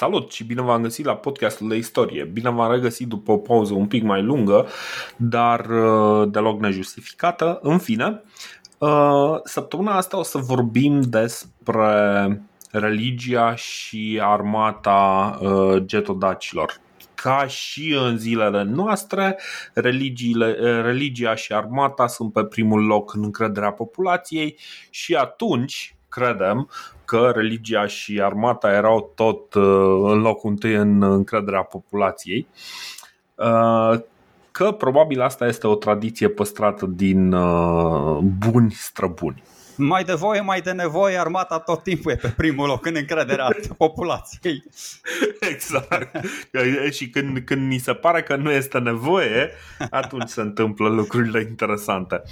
Salut și bine v-am găsit la podcastul de istorie. Bine v-am regăsit după o pauză un pic mai lungă, dar deloc nejustificată. În fine, săptămâna asta o să vorbim despre religia și armata getodacilor. Ca și în zilele noastre, religia și armata sunt pe primul loc în încrederea populației și atunci credem că religia și armata erau tot în locul întâi în încrederea populației. Că probabil asta este o tradiție păstrată din buni străbuni. Mai de voie, mai de nevoie, armata tot timpul e pe primul loc în încrederea populației. Exact. Și când ni se pare că nu este nevoie, atunci se întâmplă lucrurile interesante.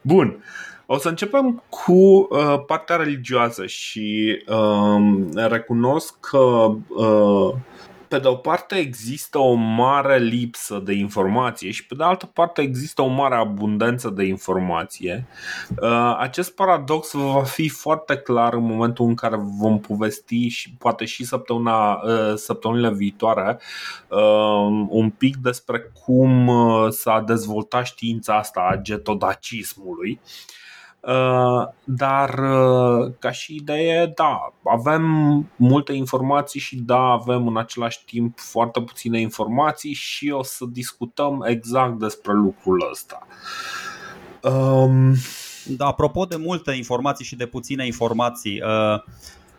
Bun. O să începem cu partea religioasă și recunosc că pe de o parte există o mare lipsă de informație și pe de altă parte există o mare abundență de informație. Acest paradox va fi foarte clar în momentul în care vom povesti și poate și săptămânile viitoare un pic despre cum s-a dezvoltat știința asta a getodacismului. Dar ca și idee, da, avem multe informații și da, avem în același timp foarte puține informații și o să discutăm exact despre lucrul ăsta. Da, apropo de multe informații și de puține informații,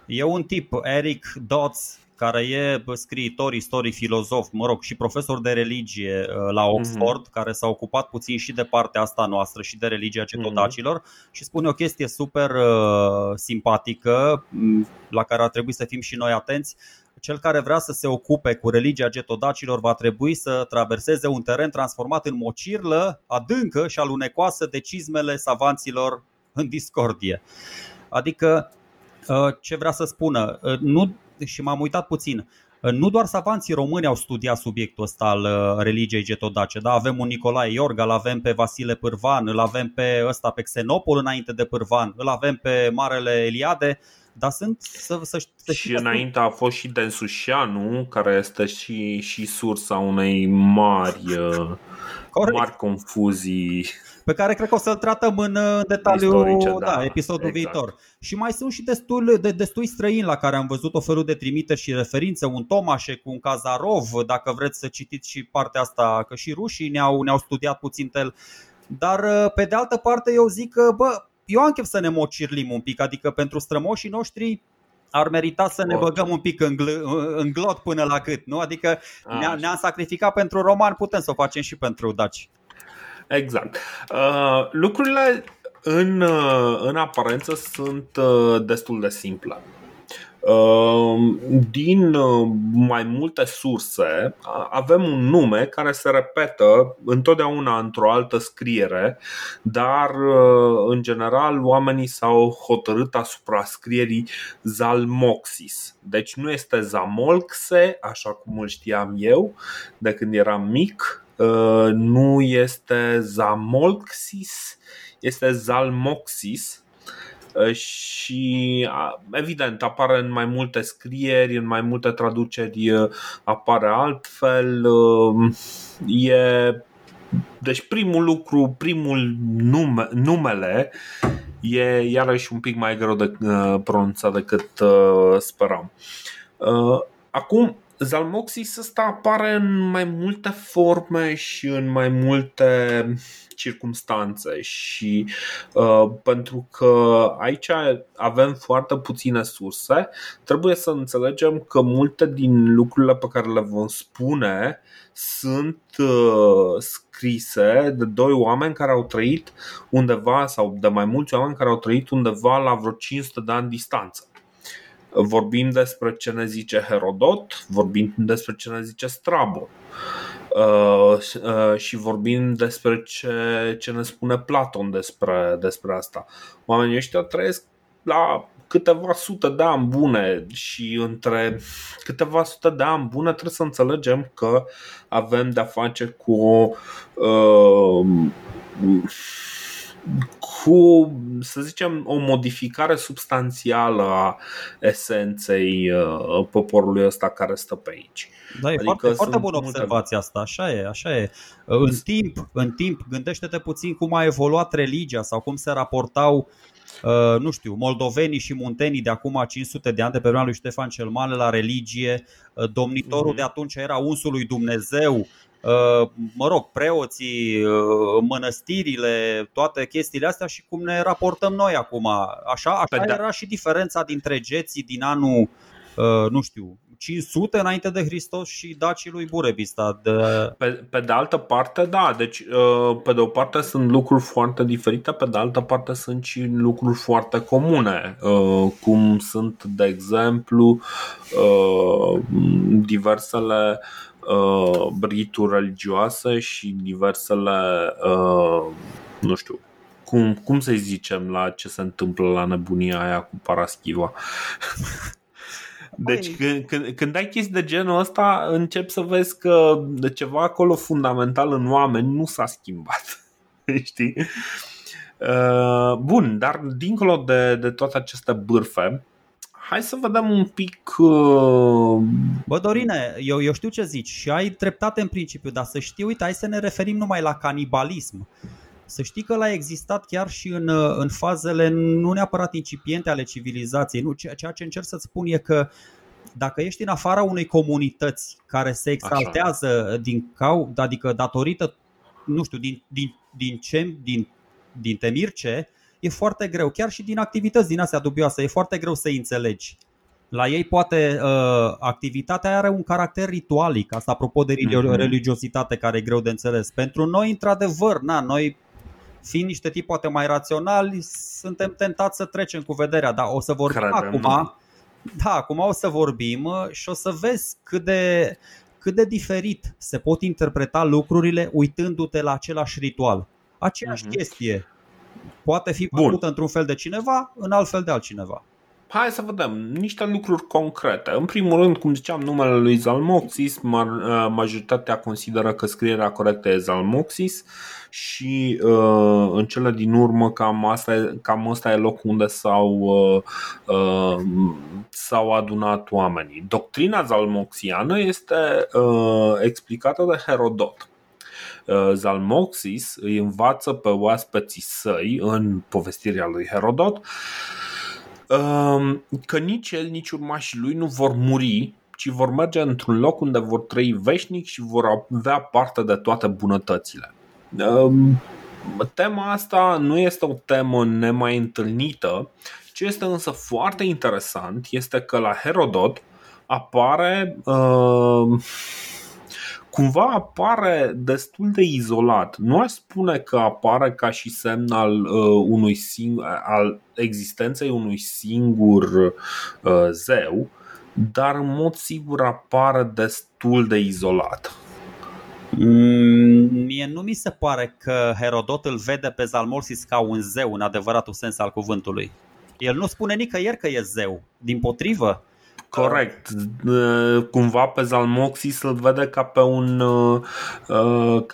e un tip, Eric Dodds, care e scriitor, istoric, filozof, și profesor de religie la Oxford, care s-a ocupat puțin și de partea asta noastră și de religia getodacilor și spune o chestie super simpatică la care ar trebui să fim și noi atenți. Cel care vrea să se ocupe cu religia getodacilor va trebui să traverseze un teren transformat în mocirlă adâncă și alunecoasă de cizmele savanților în discordie. Adică, ce vrea să spună? Și m-am uitat puțin. Nu doar savanții români au studiat subiectul ăsta al religiei getodace, da? Avem un Nicolae Iorga, îl avem pe Vasile Pârvan, îl avem pe ăsta, pe Xenopol înainte de Pârvan, îl avem pe Mircea Eliade. Dar și înainte a fost și Densușanu, care este și sursa unei mari confuzii, pe care cred că o să-l tratăm în detaliu episodul viitor. Și mai sunt și destui străini la care am văzut o felul de trimiteri și referințe. Un Tomașek, un Kazarov, dacă vreți să citiți și partea asta, că și rușii ne-au studiat puțin el. Dar pe de altă parte eu zic că eu am chef să ne mocirlim un pic, adică pentru strămoșii noștri ar merita să ne băgăm un pic în glot până la cât, nu? Adică ne-am sacrificat pentru romani, putem să o facem și pentru daci. Exact. Lucrurile în aparență sunt destul de simple. Din mai multe surse avem un nume care se repetă întotdeauna într-o altă scriere, dar în general oamenii s-au hotărât asupra scrierii Zalmoxis. Deci nu este Zamolxe, așa cum îl știam eu de când eram mic, nu este Zamolxis, este Zalmoxis. Și evident apare în mai multe scrieri, în mai multe traduceri apare altfel. Deci numele e iarăși un pic mai greu de pronunțat decât speram. Acum Zalmoxis ăsta apare în mai multe forme și în mai multe circumstanțe și pentru că aici avem foarte puține surse, trebuie să înțelegem că multe din lucrurile pe care le vom spune sunt scrise de doi oameni care au trăit undeva sau de mai mulți oameni care au trăit undeva la vreo 500 de ani distanță. Vorbim despre ce ne zice Herodot, vorbim despre ce ne zice Strabo și vorbim despre ce ne spune Platon despre asta. Oamenii ăștia trăiesc la câteva sute de ani bune și între câteva sute de ani bune trebuie să înțelegem că avem de-a face cu cu, să zicem, o modificare substanțială a esenței poporului ăsta care stă pe aici. Da, e adică foarte, foarte bună observația asta, așa e, așa e. În timp, gândește-te puțin cum a evoluat religia sau cum se raportau, nu știu, moldovenii și muntenii de acum 500 de ani, de pe vremea lui Ștefan cel Mare, la religie. Domnitorul de atunci era unsul lui Dumnezeu. Mă rog, preoții, mănăstirile, toate chestiile astea și cum ne raportăm noi acum. Așa era și diferența dintre geții din anul, nu știu, 500 înainte de Hristos și dacii lui Burebista. Pe de altă parte, da, deci pe de o parte sunt lucruri foarte diferite, pe de altă parte sunt și lucruri foarte comune, cum sunt, de exemplu, diversele rituri religioase și diversele, nu știu, cum să-i zicem la ce se întâmplă la nebunia aia cu Paraschiva. Deci când ai chestii de genul ăsta, începi să vezi că de ceva acolo fundamental în oameni nu s-a schimbat. Știi? Bun, dar dincolo de toate aceste bârfe, hai să vedem un pic... Bă, Dorine, eu știu ce zici și ai dreptate în principiu, dar să știi, uite, hai să ne referim numai la canibalism. Să știi că l-a existat chiar și în fazele nu neapărat incipiente ale civilizației. Nu, ceea ce încerc să-ți spun e că dacă ești în afara unei comunități care se exaltează adică datorită, nu știu, din temirce, e foarte greu, chiar și din activități din astea dubioase, e foarte greu să-i înțelegi. La ei poate activitatea are un caracter ritualic, asta apropo de religiozitate care e greu de înțeles. Pentru noi, într-adevăr, noi fiind niște tipi poate mai raționali, suntem tentați să trecem cu vederea, dar o să vorbim acum o să vorbim și o să vezi cât de diferit se pot interpreta lucrurile uitându-te la același ritual. Aceeași chestie poate fi făcută într-un fel de cineva, în alt fel de altcineva. Hai să vedem niște lucruri concrete. În primul rând, cum ziceam, numele lui Zalmoxis, majoritatea consideră că scrierea corectă e Zalmoxis și în cele din urmă cam asta e locul unde s-au adunat oamenii. Doctrina zalmoxiană este explicată de Herodot. Zalmoxis îi învață pe oaspeții săi, în povestirea lui Herodot, că nici el, nici urmașii lui nu vor muri, ci vor merge într-un loc unde vor trăi veșnic și vor avea parte de toate bunătățile. Tema asta nu este o temă nemai întâlnită. Ce este însă foarte interesant este că la Herodot apare... cumva apare destul de izolat. Nu aș spune că apare ca și semn al existenței unui singur zeu, dar în mod sigur apare destul de izolat. Mie nu mi se pare că Herodot îl vede pe Zalmoxis ca un zeu în adevăratul sens al cuvântului. El nu spune nicăieri că e zeu, dimpotrivă. Corect. Cumva pe Zalmoxis îl vede ca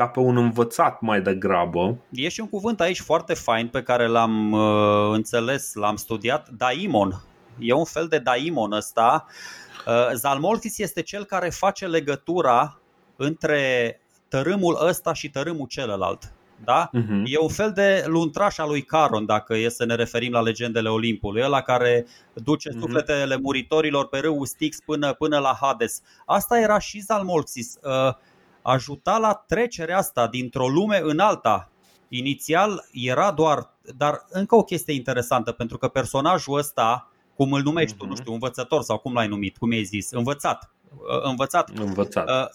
pe un învățat mai degrabă. E și un cuvânt aici foarte fain pe care l-am înțeles, l-am studiat, daimon. E un fel de daimon ăsta. Zalmoxis este cel care face legătura între tărâmul ăsta și tărâmul celălalt. Da? E un fel de luntraș al lui Caron, dacă e să ne referim la legendele Olimpului, ăla care duce sufletele muritorilor pe râul Styx până la Hades. Asta era și Zalmoxis, ajuta la trecerea asta dintr-o lume în alta. Inițial era doar, dar încă o chestie interesantă, pentru că personajul ăsta, cum îl numești tu, nu știu, învățător sau cum l-ai numit, cum i-ai zis, învățat,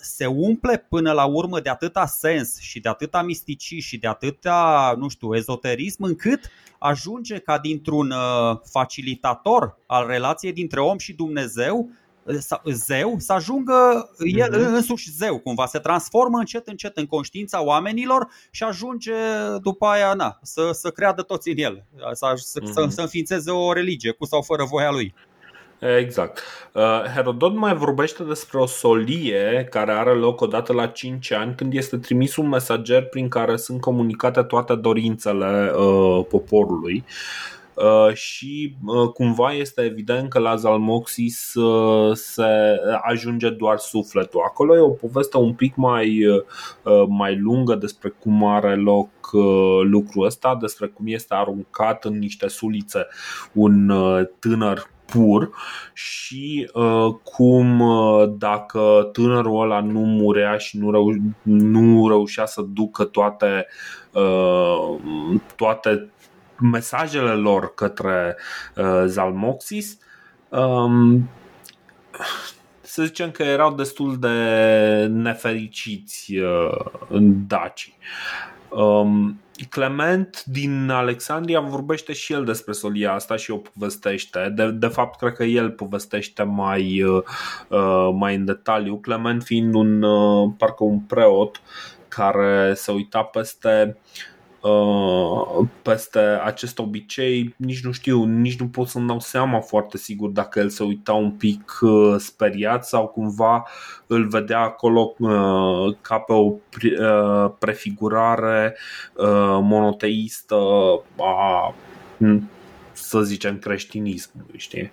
se umple până la urmă de atâta sens și de atâta misticii și de atâta, nu știu, ezoterism, încât ajunge ca dintr-un facilitator al relației dintre om și Dumnezeu, zeu, să ajungă el însuși zeu cumva. Se transformă încet încet în conștiința oamenilor și ajunge după aia să creadă toți în el, să înființeze o religie cu sau fără voia lui. Exact. Herodot mai vorbește despre o solie care are loc odată la 5 ani, când este trimis un mesager prin care sunt comunicate toate dorințele poporului. Și cumva este evident că la Zalmoxis se ajunge doar sufletul. Acolo e o poveste un pic mai lungă despre cum are loc lucrul ăsta, despre cum este aruncat în niște sulițe un tânăr pur și cum dacă tânărul ăla nu murea și nu reușea să ducă toate mesajele lor către Zalmoxis, să zicem că erau destul de nefericiți în dacii. Clement din Alexandria vorbește și el despre solia asta și o povestește. De fapt, cred că el povestește mai în detaliu, Clement fiind parcă un preot care se uita peste acest obicei. Nici nu pot să-mi dau seama foarte sigur dacă el se uita un pic speriat sau cumva îl vedea acolo ca pe o prefigurare monoteistă a, să zicem, creștinismului, știi?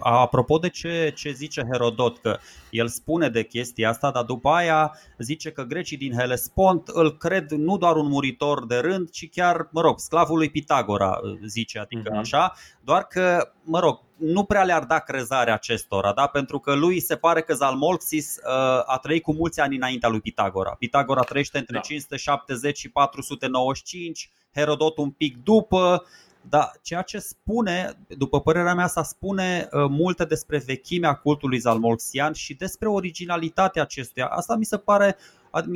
Apropo de ce zice Herodot, că el spune de chestia asta, dar după aia zice că grecii din Helespont îl cred nu doar un muritor de rând, ci chiar, sclavul lui Pitagora, zice, adică așa, doar că, nu prea le-ar da crezarea acestora, da? Pentru că lui se pare că Zalmoxis a trăit cu mulți ani înaintea lui Pitagora. Pitagora trăiește între 570 și 495, Herodot un pic după. Da, ceea ce spune, după părerea mea, asta spune multe despre vechimea cultului zalmoxian și despre originalitatea acestuia. Asta mi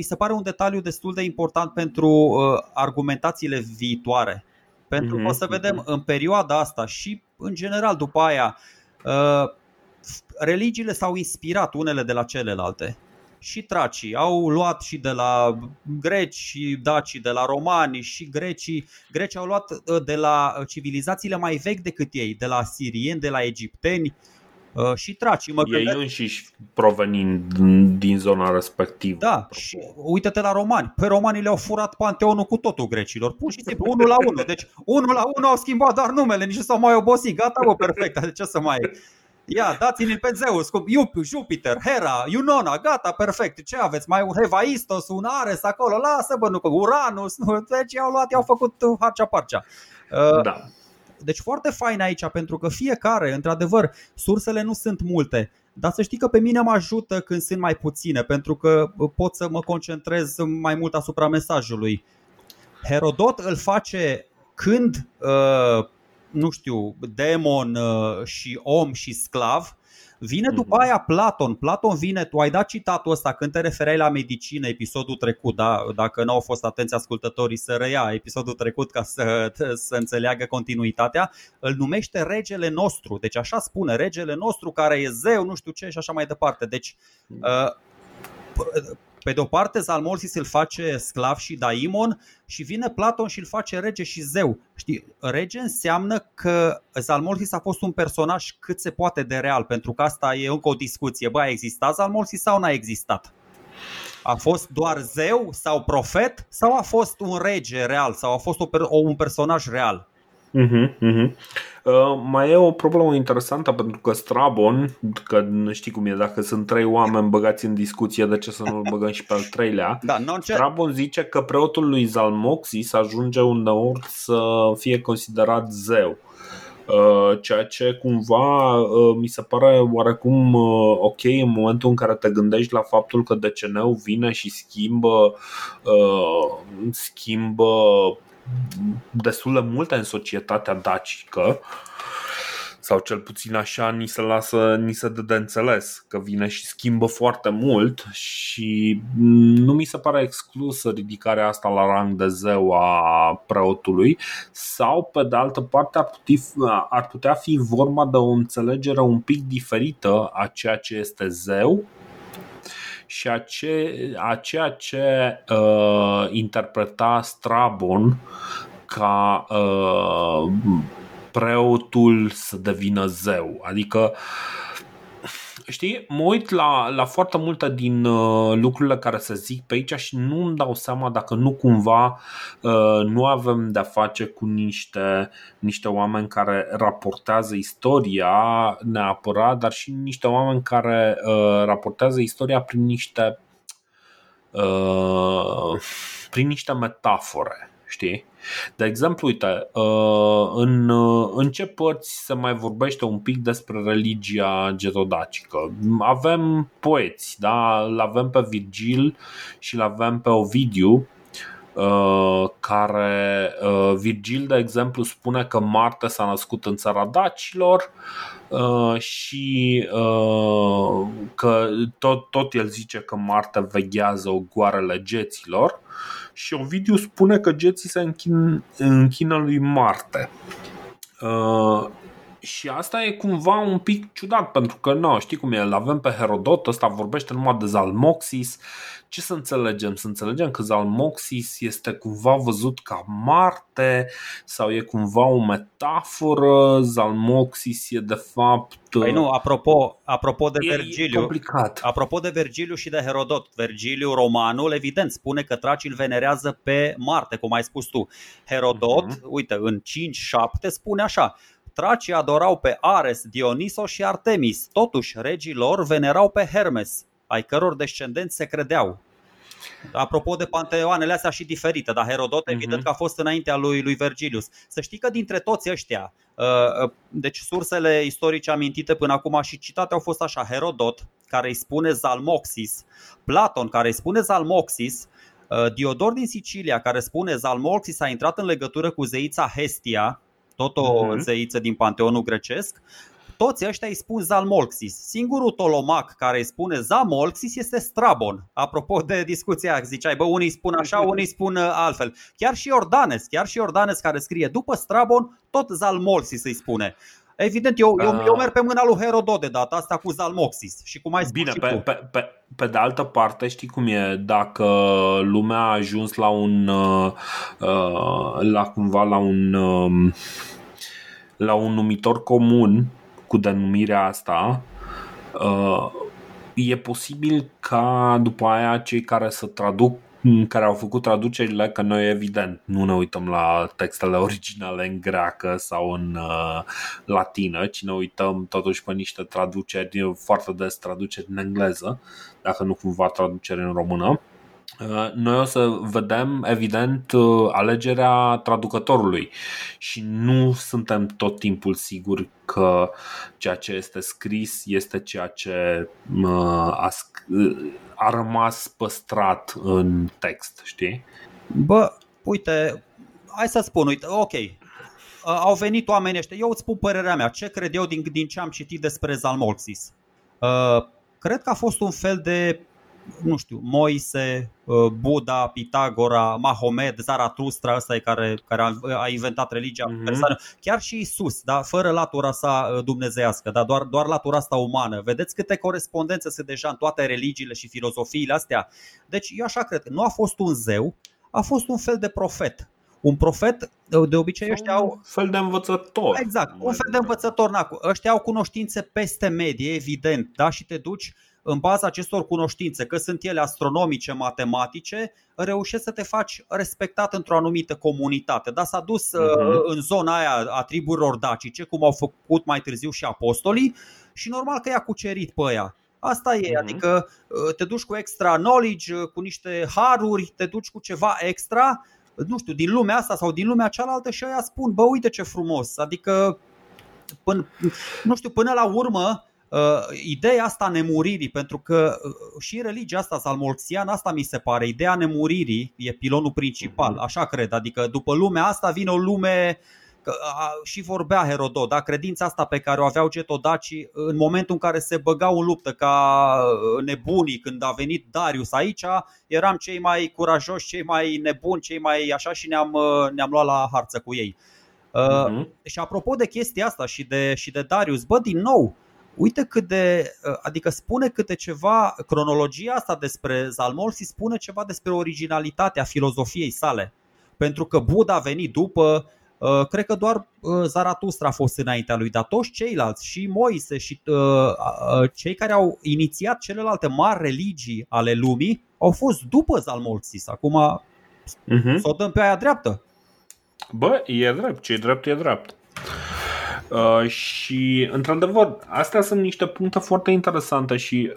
se pare un detaliu destul de important pentru argumentațiile viitoare. Pentru că o să vedem în perioada asta și în general după aia, religiile s-au inspirat unele de la celelalte. Și tracii au luat și de la greci, și dacii de la romani, și grecii au luat de la civilizațiile mai vechi decât ei, de la asirieni, de la egipteni și tracii. Ei înșiși provenind din zona respectivă. Da, și uite-te la romani. Pe romanii le-au furat panteonul cu totul grecilor, pur și simplu, unul la unul. Deci unul la unul au schimbat doar numele, nici nu s-au mai obosit. Gata, bă, perfect, de ce să mai... Ia, dați-l pe Zeus, Jupiter, Hera, Iunona, gata, perfect. Ce aveți? Mai un Hephaistos, un Ares acolo, lasă, bă, nu, Uranus, nu. Deci i-au luat, i-au făcut harcea-parcea. Da. Deci foarte fain aici, pentru că fiecare, într-adevăr, sursele nu sunt multe. Dar să știi că pe mine mă ajută când sunt mai puține, pentru că pot să mă concentrez mai mult asupra mesajului. Herodot îl face când... demon și om și sclav. Vine după aia Platon vine, tu ai dat citatul ăsta când te refereai la medicină episodul trecut, da? Dacă n-au fost atenți ascultătorii să reia episodul trecut ca să înțeleagă continuitatea. Îl numește regele nostru, deci așa spune, regele nostru care e zeu, nu știu ce și așa mai departe. Deci pe de o parte Zalmoxis îl face sclav și daimon și vine Platon și îl face rege și zeu. Știi, rege înseamnă că Zalmoxis a fost un personaj cât se poate de real, pentru că asta e încă o discuție. Bă, a existat Zalmoxis sau n-a existat? A fost doar zeu sau profet sau a fost un rege real sau a fost un personaj real? Mai e o problemă interesantă, pentru că Strabon, că nu știi cum e, dacă sunt trei oameni băgați în discuție, de ce să nu-l băgăm și pe al treilea? Da, Strabon zice că preotul lui Zalmoxis ajunge uneori să fie considerat zeu, ceea ce cumva mi se pare oarecum ok în momentul în care te gândești la faptul că Deceneu vine și schimbă destul de multe în societatea dacică, sau cel puțin așa ni se dă de înțeles, că vine și schimbă foarte mult. Și nu mi se pare exclusă ridicarea asta la rang de zeu a preotului. Sau pe de altă parte ar putea fi vorba de o înțelegere un pic diferită a ceea ce este zeu și a ceea ce interpreta Strabon ca preotul să devină zeu. Adică, știi, mă uit la foarte multe din lucrurile care se zic pe aici și nu îmi dau seama dacă nu cumva nu avem de-a face cu niște oameni care raportează istoria neapărat, dar și niște oameni care raportează istoria prin niște metafore, știi? De exemplu, uite, în ce părți se mai vorbește un pic despre religia gerodacică? Avem poeți, da? L-avem pe Virgil și l-avem pe Ovidiu, care Virgil, de exemplu, spune că Marte s-a născut în țara dacilor și că tot el zice că Marte veghează ogoarele geților. Și Ovidiu spune că geții se închină lui Marte. Și asta e cumva un pic ciudat, pentru că, nu, știi cum e, îl avem pe Herodot, ăsta vorbește numai de Zalmoxis. Ce să înțelegem? Să înțelegem că Zalmoxis este cumva văzut ca Marte sau e cumva o metaforă? Zalmoxis e de fapt... Păi nu, apropo de Vergiliu, complicat. Apropo de Vergiliu și de Herodot, Vergiliu, romanul, evident, spune că tracii îl venerează pe Marte, cum ai spus tu. Herodot, uite, în 5-7 spune așa: tracii adorau pe Ares, Dioniso și Artemis. Totuși, regii lor venerau pe Hermes, ai căror descendenți se credeau. Apropo de panteoanele astea și diferite, dar Herodot evident că a fost înaintea lui Vergilius. Să știi că dintre toți ăștia, deci sursele istorice amintite până acum și citate au fost așa: Herodot, care îi spune Zalmoxis, Platon, care îi spune Zalmoxis, Diodor din Sicilia, care spune Zalmoxis a intrat în legătură cu zeița Hestia, tot o zeiță din panteonul grecesc. Toți ăștia îi spun Zalmoxis. Singurul Tolomac care îi spune Zalmoxis este Strabon. Apropo de discuția, ziceai, bă, unii spun așa, unii spun altfel. Chiar și Ordanes care scrie după Strabon, tot Zalmoxis îi spune. Evident, eu merg pe mâna lui Herodot de data asta cu Zalmoxis și cum ai spus. Bine, pe de altă parte, știi cum e, dacă lumea a ajuns la un la un numitor comun cu denumirea asta, e posibil ca după aia cei care se traduc, care au făcut traducerile, că noi evident nu ne uităm la textele originale în greacă sau în latină, ci ne uităm totuși pe niște traduceri, foarte des traduceri în engleză, dacă nu cumva traduceri în română. Noi o să vedem evident alegerea traducătorului și nu suntem tot timpul siguri că ceea ce este scris este ceea ce a rămas păstrat în text, știi? Bă, uite, hai să spun, uite, ok, au venit oamenii ăștia, eu îți spun părerea mea, ce cred eu din ce am citit despre Zalmoxis. Cred că a fost un fel de, nu știu, Moise, Buddha, Pitagora, Mahomet, Zaratustra, ăsta e care a inventat religia persană. Chiar și Isus, da, fără latura sa dumnezeiască, da, doar latura asta umană. Vedeți câte corespondențe sunt deja în toate religiile și filozofiile astea. Deci eu așa cred că nu a fost un zeu, a fost un fel de profet. Un profet, de obicei, ăștia au... Un fel de învățător. Exact, un fel de învățător. Ăștia au cunoștințe peste medie, evident, da, și te duci în baza acestor cunoștințe, că sunt ele astronomice, matematice, reușești să te faci respectat într-o anumită comunitate. Dar s-a dus în zona aia a triburilor dacice, cum au făcut mai târziu și apostolii, și normal că i-a cucerit pe aia. Asta e, adică te duci cu extra knowledge, cu niște haruri, te duci cu ceva extra, nu știu, din lumea asta sau din lumea cealaltă, și ăia spun, bă, uite ce frumos. Adică, până la urmă, ideea asta nemuririi, pentru că și religia asta zalmoxiană, asta mi se pare, ideea nemuririi e pilonul principal, așa cred. Adică după lumea asta vine o lume, și vorbea Herodot, da? Credința asta pe care o aveau getodacii în momentul în care se băgau în luptă ca nebunii, când a venit Darius aici, eram cei mai curajoși, cei mai nebuni, cei mai așa, și ne-am luat la harță cu ei. Și apropo de chestia asta și de Darius, bă, din nou, uite cât de, adică spune câte ceva, cronologia asta despre Zalmoxis spune ceva despre originalitatea filozofiei sale. Pentru că Buddha a venit după, Cred că doar Zaratustra a fost înaintea lui, dar toți ceilalți, și Moise și cei care au inițiat celelalte mari religii ale lumii, au fost după Zalmoxis. Acum s-o dăm pe aia dreaptă. Bă, e drept, ce-i drept e drept. Și într-adevăr, astea sunt niște puncte foarte interesante și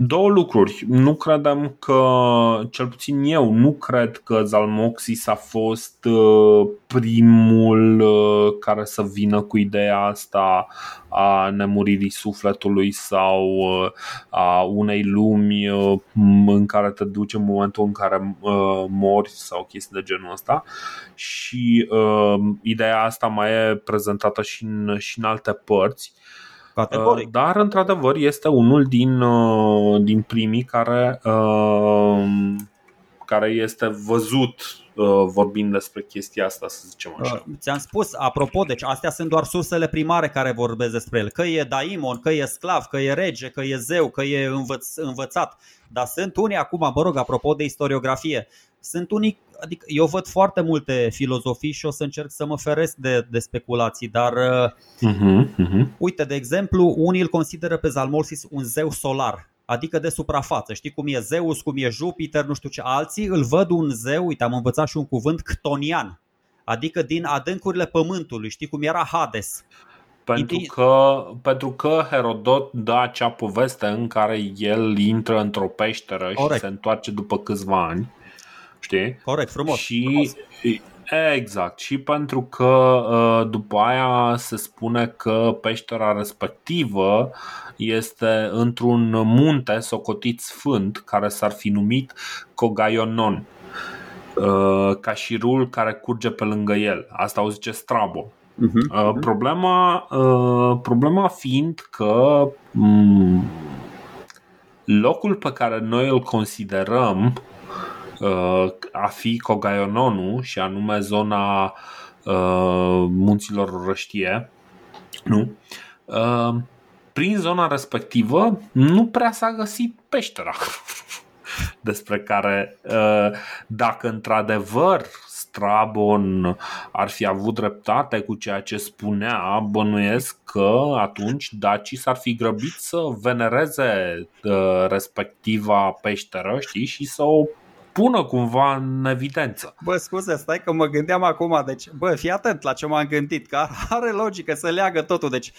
două lucruri. Nu credem că, cel puțin eu, nu cred că Zalmoxis a fost primul care să vină cu ideea asta a nemuririi sufletului sau a unei lumi în care te duci în momentul în care mori sau chestii de genul ăsta. Și ideea asta mai e prezentată și în alte părți. Categoric. Dar într-adevăr este unul din primii care este văzut vorbind despre chestia asta, să zicem așa. Ți-am spus, apropo, deci astea sunt doar sursele primare care vorbesc despre el. Că e daimon, că e sclav, că e rege, că e zeu, că e învățat. Dar sunt unii acum, mă rog, apropo de istoriografie, sunt unii, adică eu văd foarte multe filozofii și o să încerc să mă feresc de speculații, dar uite, de exemplu, unii îl consideră pe Zalmoxis un zeu solar, adică de suprafață. Știi cum e Zeus, cum e Jupiter, nu știu ce. Alții îl văd un zeu, uite, am învățat și un cuvânt, ctonian, adică din adâncurile pământului, știi cum era Hades. Pentru că Herodot dă acea poveste în care el intră într-o peșteră, corect, și se întoarce după câțiva ani. Știi? Corect, frumos. Și frumos. Exact. Și pentru că după aia se spune că peștera respectivă este într-un munte socotit sfânt, care s-ar fi numit Cogaionon, ca și râul care curge pe lângă el. Asta o zice Strabo. Problema fiind că locul pe care noi îl considerăm a fi Cogaiononul, și anume zona munților Orăștie, nu? Prin zona respectivă nu prea s-a găsit peștera despre care, dacă într-adevăr Strabon ar fi avut dreptate cu ceea ce spunea, bănuiesc că atunci dacii s-ar fi grăbit să venereze respectiva peșteră, știi, și să o pună cumva în evidență. Bă, scuze, stai că mă gândeam acum, deci, bă, fii atent la ce m-am gândit, că are logică să leagă totul. Deci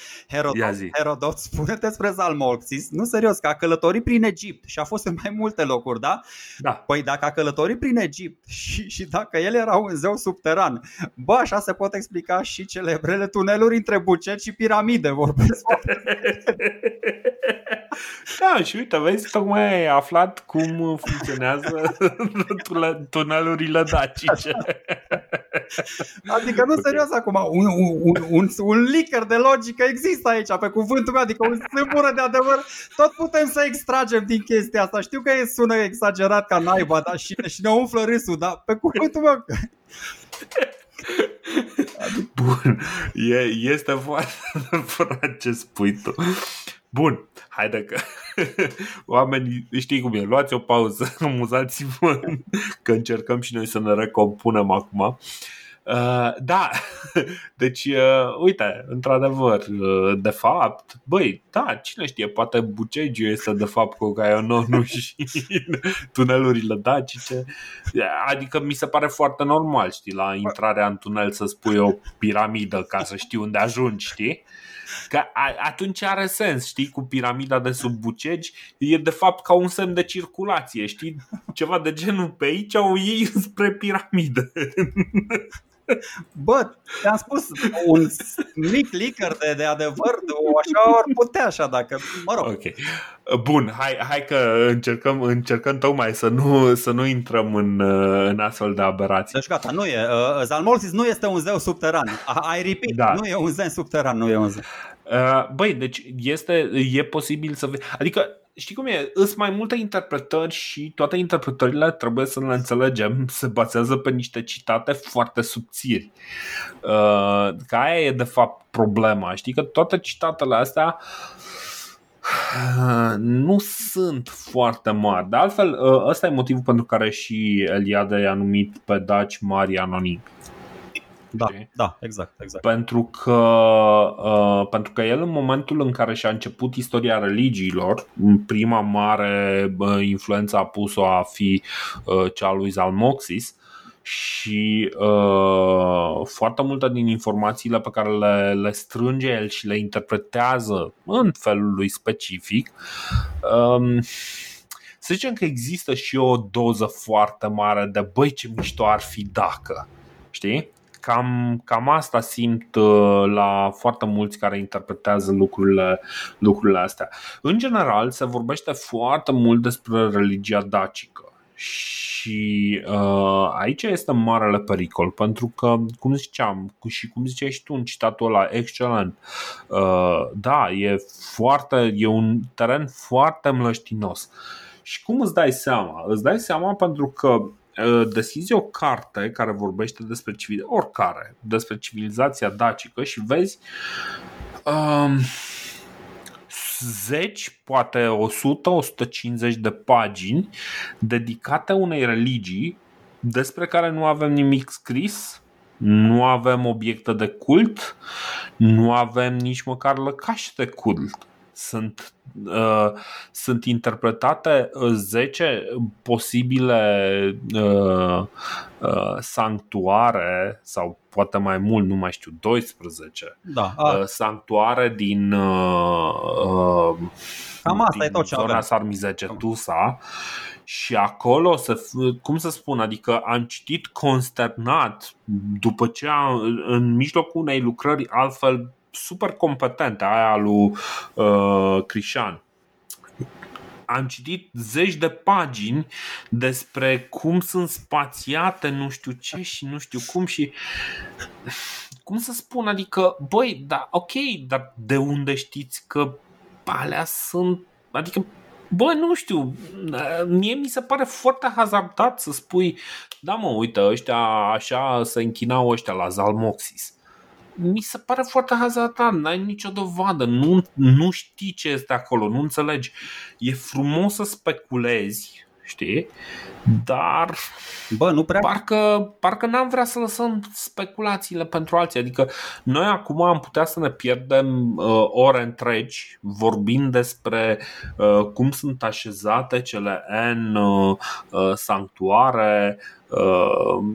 Herodot spune despre Zalmoxis, nu, serios, că a călătorit prin Egipt și a fost în mai multe locuri, da? Da. Păi dacă a călătorit prin Egipt și dacă el era un zeu subteran, bă, așa se pot explica și celebrele tuneluri între Buceti și piramide, vorbesc. Da, și uite, vezi, tocmai ai aflat cum funcționează tunelurile dacice. Adică, nu, serios, acum un licăr de logică există aici, pe cuvântul meu, adică un sâmbură de adevăr. Tot putem să extragem din chestia asta. Știu că sună exagerat ca naiba, dar și ne umflă râsul, dar pe cuvântul meu. Bun, este foarte adevărat ce spui tu. Bun, haide că oamenii, știi cum e, luați o pauză, muzați-vă că încercăm și noi să ne recompunem acum. Da, deci uite, într-adevăr, de fapt, băi, da, cine știe, poate Bucegiu este de fapt Cogaiononul și tunelurile dacice. Adică mi se pare foarte normal, știi, la intrarea în tunel să spui o piramidă ca să știi unde ajungi, știi? Că atunci are sens, știi, cu piramida de sub Bucegi, e de fapt ca un semn de circulație, știi? Ceva de genul, pe aici o iei spre piramidă. Bă, te-am spus, un mic licăr de adevăr, așa ar putea așa, dacă, mă rog. Okay. Bun, hai că încercăm tocmai să nu intrăm în astfel de aberații. Deci gata, nu e, Zalmoxis nu este un zeu subteran. I repeat, da. Nu e un zeu subteran, nu e un zeu. Băi, deci e posibil să vezi. Adică, știi cum e? Îs mai multe interpretări și toate interpretările, trebuie să le înțelegem, se bazează pe niște citate foarte subțiri. Că aia e de fapt problema. Știi că toate citatele astea nu sunt foarte mari. De altfel, ăsta e motivul pentru care și Eliade i-a numit pe daci mari anonimi. Da, știi? Da, exact. Pentru că el în momentul în care și-a început istoria religiilor, prima mare influență a pus-o a fi cea lui Zalmoxis. Și foarte multe din informațiile pe care le strânge el și le interpretează în felul lui specific, să zicem că există și o doză foarte mare de băi ce mișto ar fi dacă, știi? Cam asta simt la foarte mulți care interpretează lucrurile astea. În general se vorbește foarte mult despre religia dacică. Și aici este marele pericol, pentru că, cum ziceam și cum ziceai și tu în citatul ăla excelent, da, e un teren foarte mlăștinos. Și cum îți dai seama? Îți dai seama pentru că deschizi o carte care vorbește despre despre civilizația dacică și vezi zeci, poate 100-150 de pagini dedicate unei religii despre care nu avem nimic scris, nu avem obiecte de cult, nu avem nici măcar lăcași de cult. Sunt interpretate 10 posibile sanctuare sau poate mai mult, nu mai știu, 12 sanctuare din cam asta din e tot ce zona Sarmizegetusa. Și acolo, cum să spun, adică am citit consternat după ce în mijlocul unei lucrări altfel super competentă, aia lui Crișan, am citit zeci de pagini despre cum sunt spațiate nu știu ce și nu știu cum. Și cum să spun, adică, băi, da, ok, dar de unde știți că alea sunt? Adică, bă, nu știu, mie mi se pare foarte hazardat să spui, da mă, uite, ăștia așa se închinau ăștia la Zalmoxis. Mi se pare foarte hazardat, n-ai nicio dovadă, nu știi ce este acolo, nu înțelegi. E frumos să speculezi, știi? Dar bă, nu prea. Parcă n-am vrea să lăsăm speculațiile pentru alții. Adică noi acum am putea să ne pierdem ore întregi vorbind despre cum sunt așezate cele N sanctuare.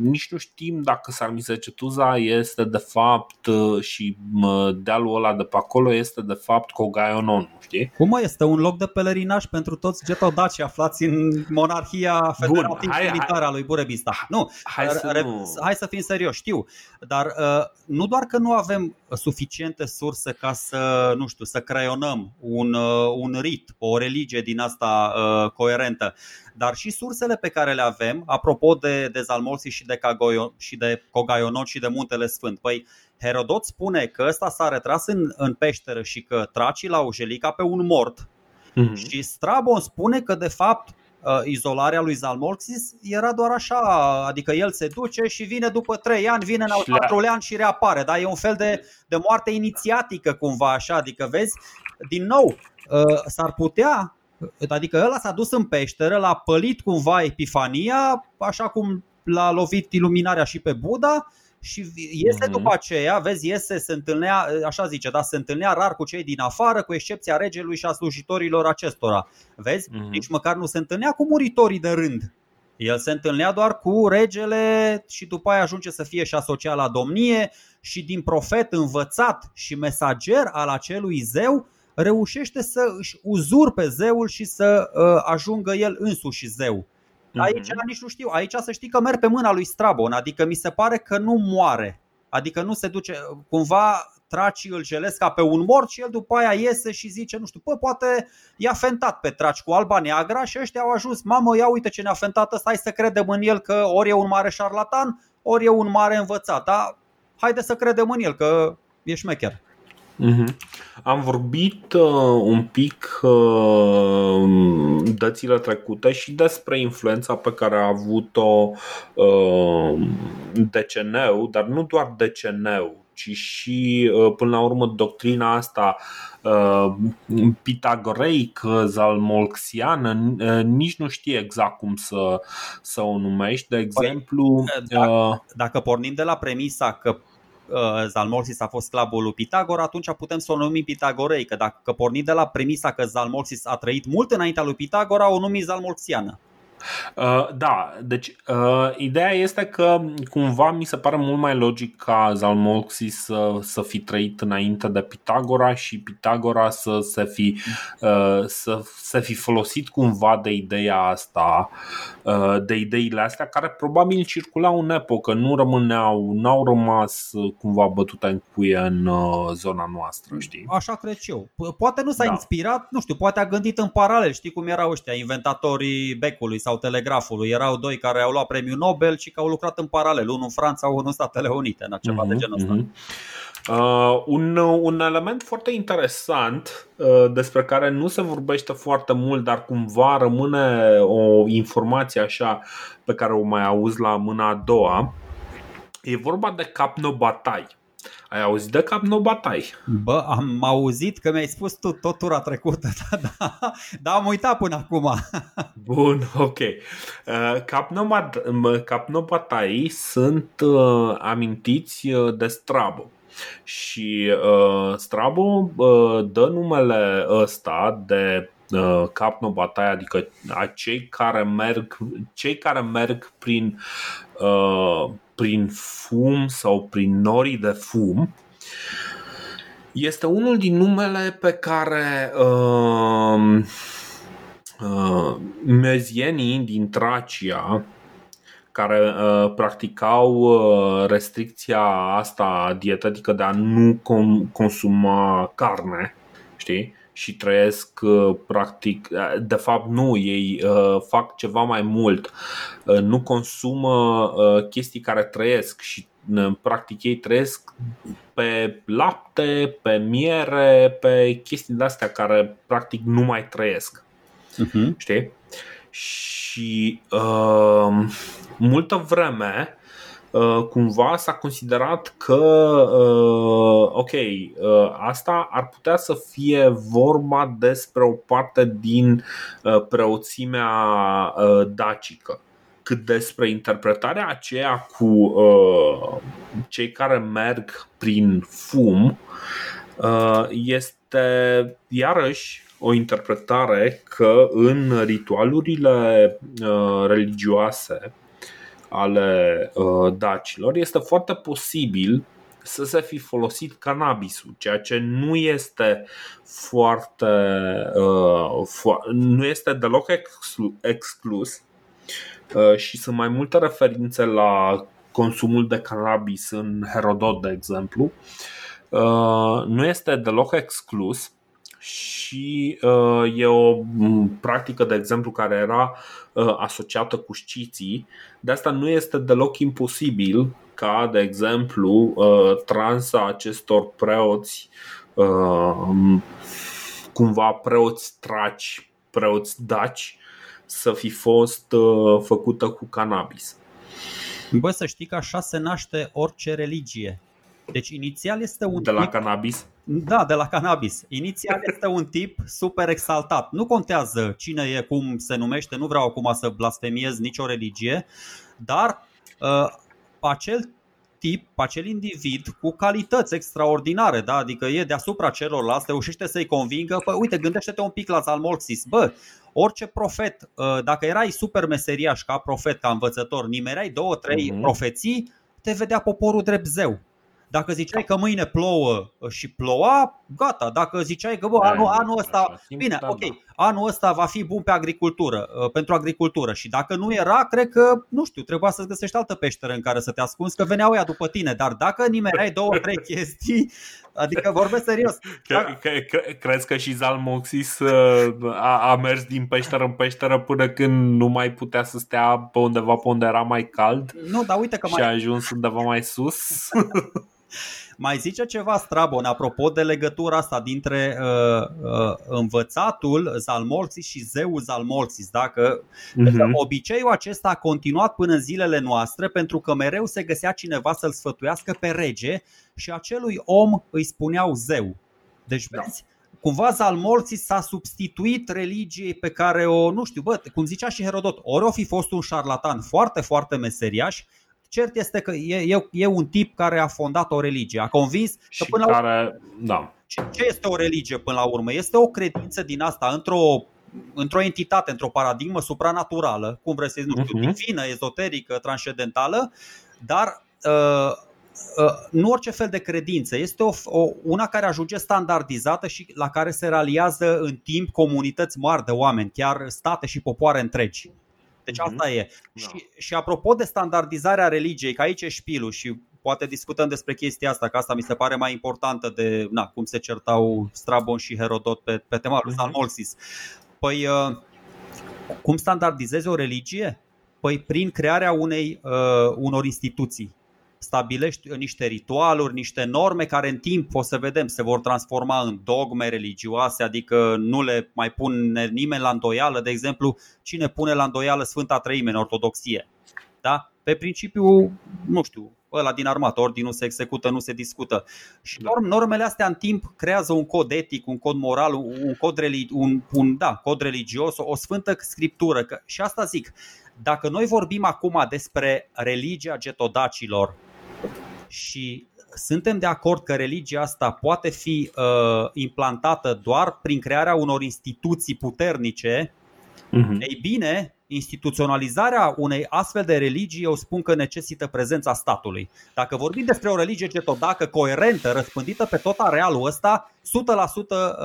Nici nu știm dacă Sarmizegetuza este de fapt și dealul ăla de pe acolo este de fapt Cogaionon, știi? Cum este un loc de pelerinaj pentru toți getodaci aflați în monarhia federativă militară a lui Burebista. Nu, hai să fim serioși, știu, dar nu doar că nu avem suficiente surse ca să, nu știu, să creionăm un rit, o religie din asta coerentă, dar și sursele pe care le avem, apropo de Zalmoxis și de Cogaionon și de Muntele Sfânt. Păi Herodot spune că ăsta s-a retras în peșteră și că tracii l-au jelicat pe un mort. Mm-hmm. Și Strabo spune că de fapt izolarea lui Zalmoxis era doar așa, adică el se duce și vine după 3 ani, vine în al 4-lea an și reapare, dar e un fel de moarte inițiatică cumva așa, adică vezi, din nou s-ar putea, adică ăla s-a dus în peșteră, l-a pălit cumva Epifania, așa cum l-a lovit iluminarea și pe Buddha și iese după aceea, vezi, se întâlnea, așa zice, dar se întâlnea rar cu cei din afară, cu excepția regelui și a slujitorilor acestora. Vezi? Nici măcar nu se întâlnea cu muritorii de rând. El se întâlnea doar cu regele și după aia ajunge să fie și asociat la domnie și din profet învățat și mesager al acelui zeu reușește să își uzurpe zeul și să ajungă el însuși zeu. Aici nici nu știu, aici să știi că merg pe mâna lui Strabon, adică mi se pare că nu moare. Adică nu se duce, cumva tracii îl jelesc ca pe un mort și el după aia iese și zice, nu știu, poate i-a fentat pe traci cu alba neagra și ăștia au ajuns, mamă, ia uite ce ne-a fentat ăsta, hai să credem în el că ori e un mare șarlatan, ori e un mare învățat, dar haide să credem în el că e șmecher. Am vorbit un pic dățile trecute și despre influența pe care a avut-o DCN-ul, dar nu doar DCN-ul, ci și, până la urmă, doctrina asta pitagoreică, zalmoxiană, nici nu știe exact cum să o numești. De exemplu, dacă pornim de la premisa că Zalmoxis a fost sclavul lui Pitagora, atunci putem să o numim pitagoreică. Dacă pornim de la premisa că Zalmoxis a trăit mult înaintea lui Pitagora, o numim zalmoxiană. Da, deci ideea este că cumva mi se pare mult mai logic ca Zalmoxis să fi trăit înainte de Pitagora și Pitagora să fi folosit cumva de ideea asta, de ideile astea care probabil circulau în epocă, n-au rămas cumva bătute în cuie în zona noastră, știi? Așa cred și eu. Poate nu s-a inspirat, nu știu, poate a gândit în paralel, știi cum erau ăștia, inventatorii becului sau telegrafului, erau doi care au luat premiul Nobel și că au lucrat în paralel, unul în Franța, unul în Statele Unite, în ceva de genul ăsta. Un element foarte interesant despre care nu se vorbește foarte mult, dar cumva rămâne o informație așa pe care o mai auzi la mâna a doua, e vorba de capnobatai. Ai auzit de capnobatai? Bă, am auzit că mi-ai spus tu tot tura trecută, dar am uitat până acum. Bun, ok. Capnobatai sunt amintiți de Strabo. Și Strabo dă numele ăsta de capnobatai, adică cei care merg prin fum sau prin norii de fum. Este unul din numele pe care mezienii din Tracia, care practicau restricția asta dietetică de a nu consuma carne, știi? Și trăiesc practic, de fapt nu, ei fac ceva mai mult, nu consumă chestii care trăiesc și practic ei trăiesc pe lapte, pe miere, pe chestii de astea care practic nu mai trăiesc. Știi? Și multă vreme cumva s-a considerat că asta ar putea să fie vorba despre o parte din preoțimea dacică. Cât despre interpretarea aceea cu cei care merg prin fum, este iarăși o interpretare că în ritualurile religioase ale dacilor este foarte posibil să se fi folosit cannabisul, ceea ce nu este foarte nu este deloc exclus și sunt mai multe referințe la consumul de cannabis în Herodot, de exemplu. Nu este deloc exclus și e o practică, de exemplu, care era asociată cu sciții. De asta nu este deloc imposibil ca, de exemplu, transa acestor preoți, cumva preoți traci, preoți daci, să fi fost făcută cu cannabis. Bă, să știi că așa se naște orice religie. Deci inițial este un tip... cannabis? Da, de la cannabis. Inițial este un tip super exaltat. Nu contează cine e, cum se numește, nu vreau acum să blasfemiez nicio religie, dar acel tip, acel individ cu calități extraordinare, da? Adică e deasupra celorlalți, reușește să-i convingă. Păi uite, gândește-te un pic la Zalmoxis. Bă, orice profet, dacă erai super meseriaș ca profet, ca învățător, nimereai 2-3 profeții, te vedea poporul drept zeu. Dacă ziceai că mâine plouă și ploua, gata. Dacă ziceai că bă, anul ăsta, bine, ok, anul ăsta va fi bun pe agricultură, pentru agricultură. Și dacă nu era, cred că, nu știu, trebuia să-ți găsești altă peșteră în care să te ascunzi, că veneau ea după tine. Dar dacă nimereai 2-3 chestii, adică vorbesc serios. Crezi că și Zalmoxis a mers din peșteră în peșteră până când nu mai putea să stea pe undeva pe unde era mai cald? Nu, dar uite că și a ajuns undeva mai sus? Mai zice ceva Strabo, apropo de legătura asta dintre învățatul Zalmoxis și zeul Zalmoxis, dacă obiceiul acesta a continuat până în zilele noastre, pentru că mereu se găsea cineva să-l sfătuiască pe rege și acelui om îi spuneau zeu. Deci vezi, cumva Zalmoxis s-a substituit religiei pe care o, nu știu, bă, cum zicea și Herodot, ori o fi fost un șarlatan foarte, foarte meseriaș. Cert este că e un tip care a fondat o religie, a convins că până la urmă, da. Ce este o religie până la urmă? Este o credință din asta într-o entitate, într-o paradigmă supranaturală, cum vreți să zic, nu știu, divină, ezoterică, transcendentală, dar nu orice fel de credință. Este una care ajunge standardizată și la care se raliază în timp comunități mari de oameni, chiar state și popoare întregi. Deci asta e. Da. Și apropo de standardizarea religiei, că aici e șpilul și poate discutăm despre chestia asta, că asta mi se pare mai importantă de cum se certau Strabon și Herodot pe tema lui Zalmoxis. Păi cum standardizezi o religie? Păi prin crearea unor instituții. Stabilești niște ritualuri, niște norme care în timp, o să vedem, se vor transforma în dogme religioase, adică nu le mai pune nimeni la îndoială. De exemplu, cine pune la îndoială Sfânta Treime în ortodoxie? Da? Pe principiu, nu știu, ăla din armată, ordinul se execută, nu se discută. Și normele astea în timp creează un cod etic, un cod moral, cod religios, o sfântă scriptură. Și asta zic, dacă noi vorbim acum despre religia getodacilor și suntem de acord că religia asta poate fi implantată doar prin crearea unor instituții puternice, ei bine, instituționalizarea unei astfel de religii, eu spun că necesită prezența statului. Dacă vorbim despre o religie getodacă coerentă, răspândită pe tot arealul ăsta, 100%,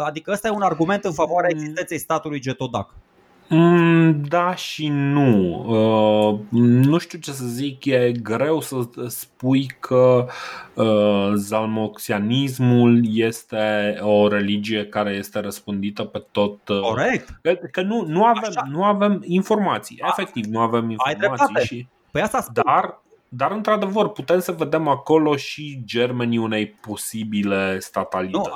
adică ăsta e un argument în favoarea existenței statului getodac. Da și nu. Nu știu ce să zic, e greu să spui că zalmoxianismul este o religie care este răspândită pe tot. Corect. Că nu avem informații. Efectiv, nu avem informații și păi asta spun. Dar într-adevăr putem să vedem acolo și germenii unei posibile statalități.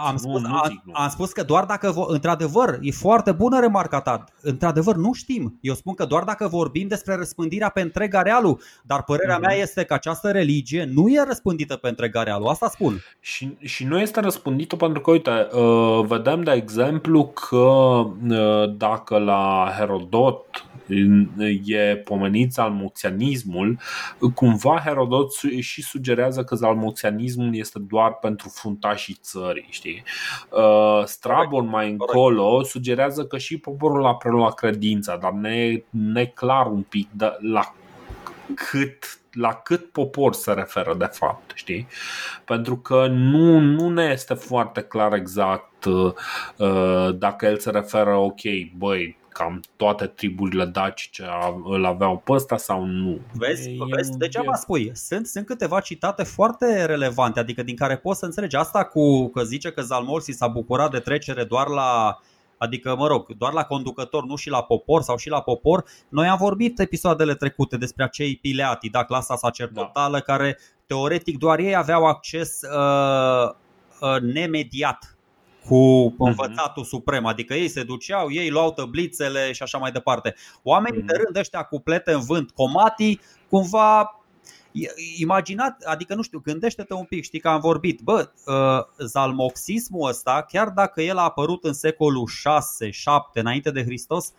Am spus că doar dacă, într-adevăr, e foarte bună remarca ta, într-adevăr nu știm. Eu spun că doar dacă vorbim despre răspândirea pe întreg arealul, dar părerea mea este că această religie nu e răspândită pe întreg arealul, asta spun. Și nu este răspândită pentru că, uite, vedem de exemplu că dacă la Herodot e pomenit zalmoxianismul, cumva Herodot și sugerează că zalmoxianismul este doar pentru fruntașii țării, știi? Strabon mai încolo sugerează că și poporul a preluat credința, dar neclar un pic la cât popor se referă de fapt, știi? Pentru că nu ne este foarte clar exact dacă el se referă, ok, băi, cam toate triburile dacice îl aveau pe ăsta sau nu. Vezi? Degeaba spui. Sunt câteva citate foarte relevante, adică din care poți să înțelegi asta cu că zice că Zalmoxis s-a bucurat de trecere doar la, adică doar la conducător, nu și la popor sau și la popor. Noi am vorbit episoadele trecute despre acei pileati, da, clasa sacerdotală, care teoretic doar ei aveau acces nemediat cu învățatul suprem, adică ei se duceau, ei luau tăblițele și așa mai departe. Oamenii de rând ăștia cu plete în vânt, comatii, cumva imaginat, adică nu știu, gândește-te un pic, știi că am vorbit, bă, zalmoxismul ăsta, chiar dacă el a apărut în secolul 6-7 înainte de Hristos,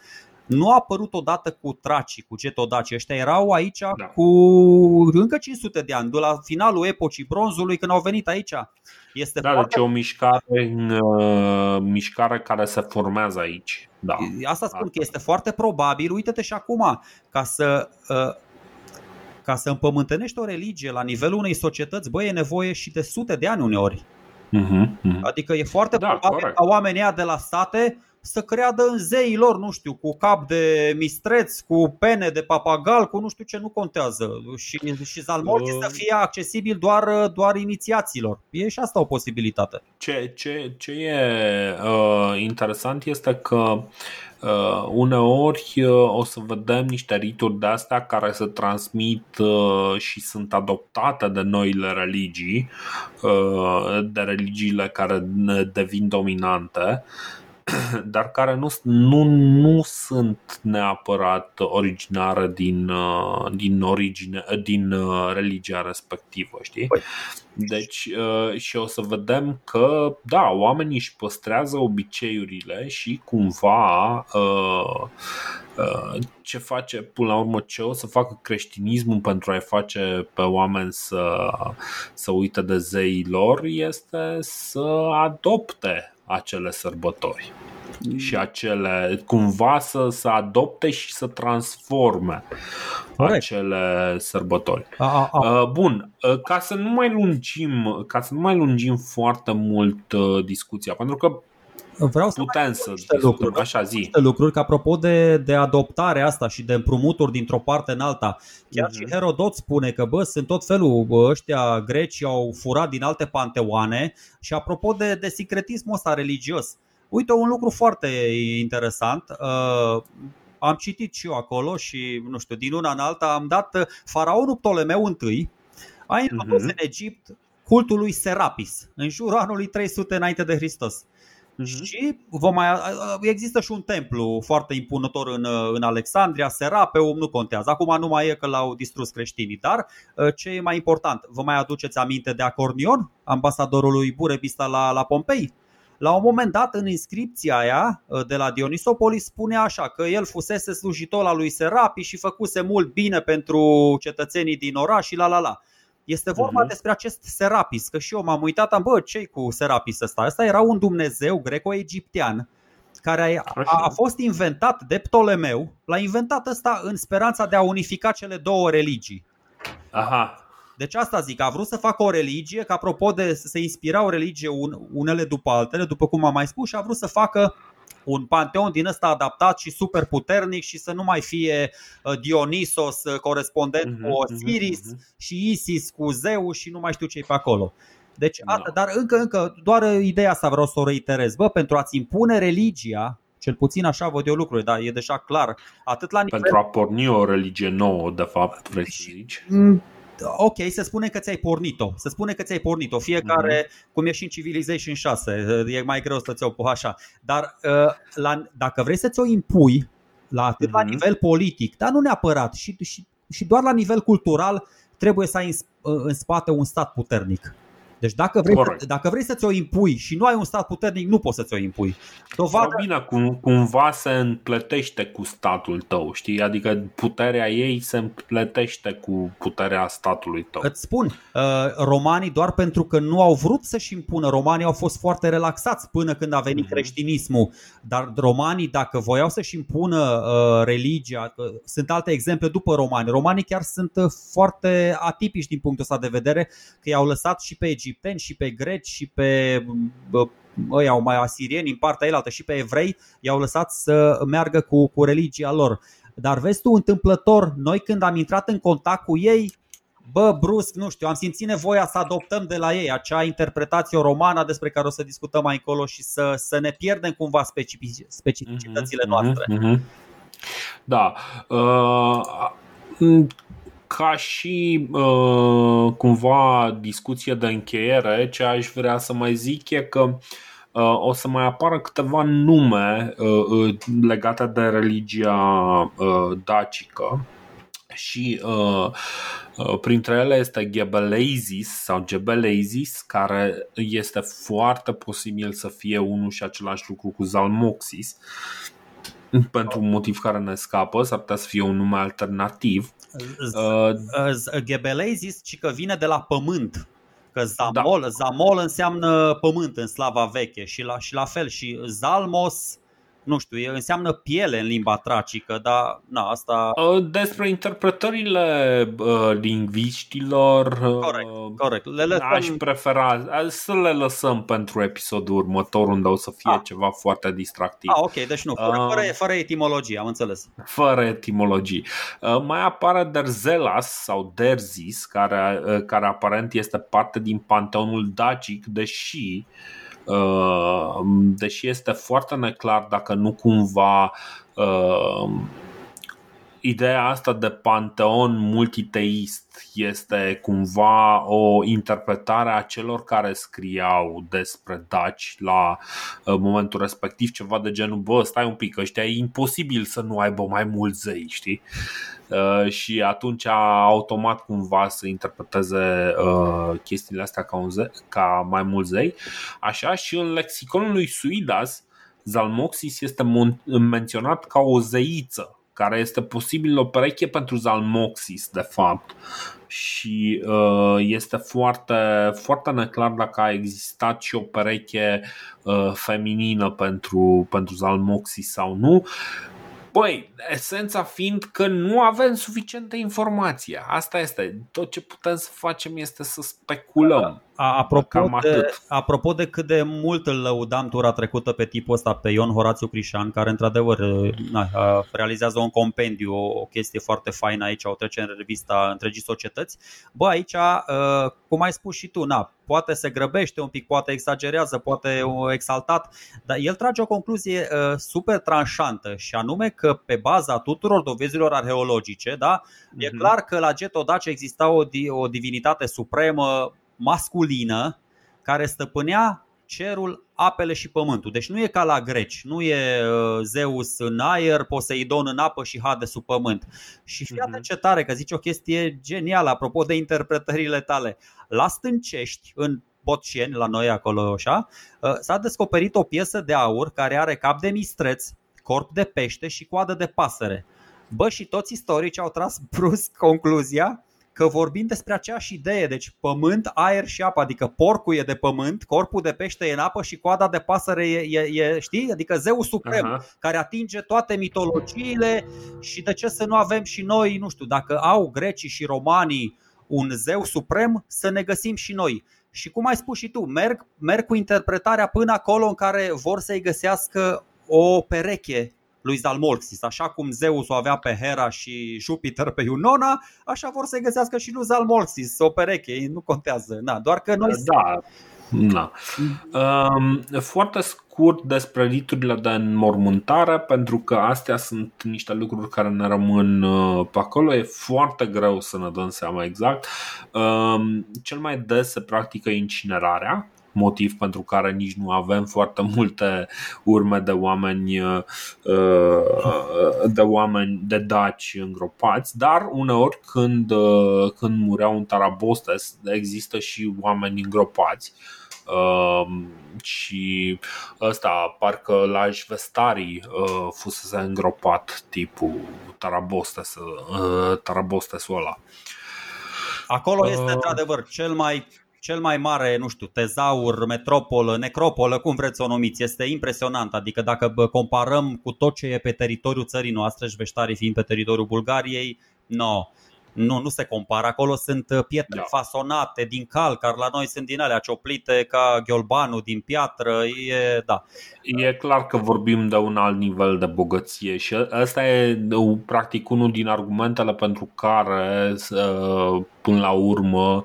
nu a apărut odată cu tracii, cu getodacii. Ăștia erau aici cu încă 500 de ani, de la finalul epocii bronzului, când au venit aici. Este deci o mișcare care se formează aici. Da. Asta spun că este foarte probabil, uite-te și acum, ca să împământenești o religie la nivelul unei societăți, bă, e nevoie și de sute de ani uneori. Adică e foarte probabil ca oamenii de la state să creadă în zeii lor, nu știu, cu cap de mistreț, cu pene de papagal, cu nu știu ce, nu contează. Și Zalmoxis să fie accesibil doar inițiaților. E și asta o posibilitate. Ce e interesant este că Uneori o să vedem niște rituri de astea care se transmit și sunt adoptate de noile religii, de religiile care devin dominante, dar care nu sunt neapărat originare din religia respectivă, știi? Deci și o să vedem că da, oamenii își păstrează obiceiurile și cumva ce face până la urmă, ce o să facă creștinismul pentru a-i face pe oameni să uite de zeii lor, este să adopte acele sărbători și acele cumva să adopte și să transforme acele sărbători. Bun, ca să nu mai lungim foarte mult discuția, pentru că vreau să putem să lucruri, așa zi. Lucruri că apropo de adoptarea asta și de împrumuturi dintr-o parte în alta. Chiar și Herodot spune că sunt tot felul, ăștia greci au furat din alte panteoane. Și apropo de secretismul ăsta religios, uite un lucru foarte interesant. Am citit și eu acolo și nu știu, din una în alta am dat faraonul Ptolemeu I a introdus în Egipt cultul lui Serapis în jurul anului 300 înainte de Hristos. Și există și un templu foarte impunător în Alexandria, Serapeum, nu contează. Acum nu mai e că l-au distrus creștinii, dar ce e mai important, vă mai aduceți aminte de Acornion, ambasadorul lui Burebista la Pompei? La un moment dat în inscripția aia de la Dionisopolis spune așa că el fusese slujitor al lui Serapi și făcuse mult bine pentru cetățenii din oraș și la. Este vorba despre acest Serapis, că și eu m-am uitat, ce-i cu Serapis ăsta? Asta era un dumnezeu greco-egiptean care a fost inventat de Ptolemeu, l-a inventat ăsta în speranța de a unifica cele două religii. Aha. Deci asta zic, a vrut să facă o religie, că apropo de se inspirau religie unele după altele, după cum am mai spus, și a vrut să facă un panteon din ăsta adaptat și super puternic și să nu mai fie Dionisos corespondent cu Osiris și Isis cu Zeus și nu mai știu ce-i pe acolo. Deci, dar încă doar ideea asta vreau să o reiterez. Pentru a-ți impune religia, cel puțin așa văd eu lucrurile, dar e deja clar, atât la nivel... Pentru a porni o religie nouă, de fapt, vrei să zici? Ok, se spune că ți-ai pornit-o. Fiecare, cum e și în Civilization 6, e mai greu să ți-o pui așa. Dar dacă vrei să ți-o impui atât la nivel politic, dar nu neapărat și doar la nivel cultural, trebuie să ai în spate un stat puternic. Deci dacă vrei să ți-o impui și nu ai un stat puternic, nu poți să ți-o impui. Robina cumva se împletește cu statul tău, știi? Adică puterea ei se împletește cu puterea statului tău. Îți spun, romanii doar pentru că nu au vrut să-și impună, romanii au fost foarte relaxați până când a venit creștinismul. Dar romanii dacă voiau să-și impună religia, sunt alte exemple după romani. Romanii chiar sunt foarte atipici din punctul ăsta de vedere, că i-au lăsat și pe Egipt și pe greci și pe asirieni în partea elaltă și pe evrei, i-au lăsat să meargă cu religia lor. Dar vezi tu, întâmplător, noi când am intrat în contact cu ei, brusc, nu știu, am simțit nevoia să adoptăm de la ei acea interpretație romană despre care o să discutăm mai încolo și să ne pierdem cumva specificitățile noastre. Da. Ca și cumva discuție de încheiere, ce aș vrea să mai zic e că o să mai apară câteva nume legate de religia dacică și printre ele este Gebeleizis, care este foarte posibil să fie unul și același lucru cu Zalmoxis. Pentru un motiv care ne scapă, s-ar putea să fie un nume alternativ. Gebeleizis, ci că vine de la pământ. Că Zamol, da. Zamol înseamnă pământ în slava veche și la fel și Zalmos, nu știu, înseamnă piele în limba tracică, dar na, asta... Despre interpretările lingviștilor corect. Aș prefera să le lăsăm pentru episodul următor, unde o să fie ceva foarte distractiv. Ok, deci nu, fără etimologie, am înțeles. Fără etimologie. Mai apare Derzelas sau Derzis, care aparent este parte din panteonul dacic, deși deși este foarte neclar dacă nu cumva ideea asta de panteon multiteist este cumva o interpretare a celor care scriau despre daci la momentul respectiv, ceva de genul, bă, stai un pic, ăștia e imposibil să nu aibă mai mulți zei, știi? Și atunci automat cumva să interpreteze chestiile astea ca mai mulți zei. Așa și în lexiconul lui Suidas, Zalmoxis este menționat ca o zeiță, care este posibil o pereche pentru Zalmoxis, de fapt. Și este foarte, foarte neclar dacă a existat și o pereche feminină pentru Zalmoxis sau nu. Băi, esența fiind că nu avem suficientă informație. Asta este. Tot ce putem să facem este să speculăm. Apropo de cât de mult îl lăudam tura trecută pe tipul ăsta, pe Ion Horațiu Crișan, care într-adevăr realizează un compendiu, o chestie foarte faină aici, o trece în revista întregii societăți. Bă, aici, cum ai spus și tu, poate se grăbește un pic, poate exagerează, poate o exaltat, dar el trage o concluzie super tranșantă, și anume că pe baza tuturor dovezilor arheologice, e clar că la getodaci exista o divinitate supremă masculină care stăpânea cerul, apele și pământul. Deci nu e ca la greci, nu e Zeus în aer, Poseidon în apă și Hades sub pământ. Și fii atent ce tare, că zici o chestie genială apropo de interpretările tale. La Stâncești, în Botșeni, la noi acolo așa, s-a descoperit o piesă de aur care are cap de mistreț, corp de pește și coadă de pasăre. Bă, și toți istoricii au tras brusc concluzia că vorbim despre aceeași idee, deci pământ, aer și apă, adică porcul e de pământ, corpul de pește e în apă și coada de pasăre e știi? Adică zeul suprem, care atinge toate mitologiile. Și de ce să nu avem și noi, nu știu, dacă au grecii și romanii un zeu suprem, să ne găsim și noi. Și cum ai spus și tu, merg cu interpretarea până acolo în care vor să-i găsească o pereche lui Zalmoxis, așa cum Zeus o avea pe Hera și Jupiter pe Iunona, așa vor să-i găsească și lui Zalmoxis o pereche, nu contează. Doar că noi foarte scurt despre riturile de înmormântare, pentru că astea sunt niște lucruri care ne rămân pe acolo. E foarte greu să ne dăm seama exact. Cel mai des se practică incinerarea, motiv pentru care nici nu avem foarte multe urme de oameni de daci îngropați, dar uneori când mureau în Tarabostes există și oameni îngropați. Și ăsta, parcă la Jvestarii fusese îngropat tipul Tarabostesul ăla. Acolo este într-adevăr cel mai mare, nu știu, tezaur, metropolă, necropolă, cum vreți să o numiți. Este impresionant, adică dacă comparăm cu tot ce e pe teritoriul țării noastre, Jveștarii fiind pe teritoriul Bulgariei, nu se compară. Acolo sunt pietre fasonate din calcar, la noi sunt din alea cioplite ca gheolbanul din piatră. E clar că vorbim de un alt nivel de bogăție și ăsta e practic unul din argumentele pentru care până la urmă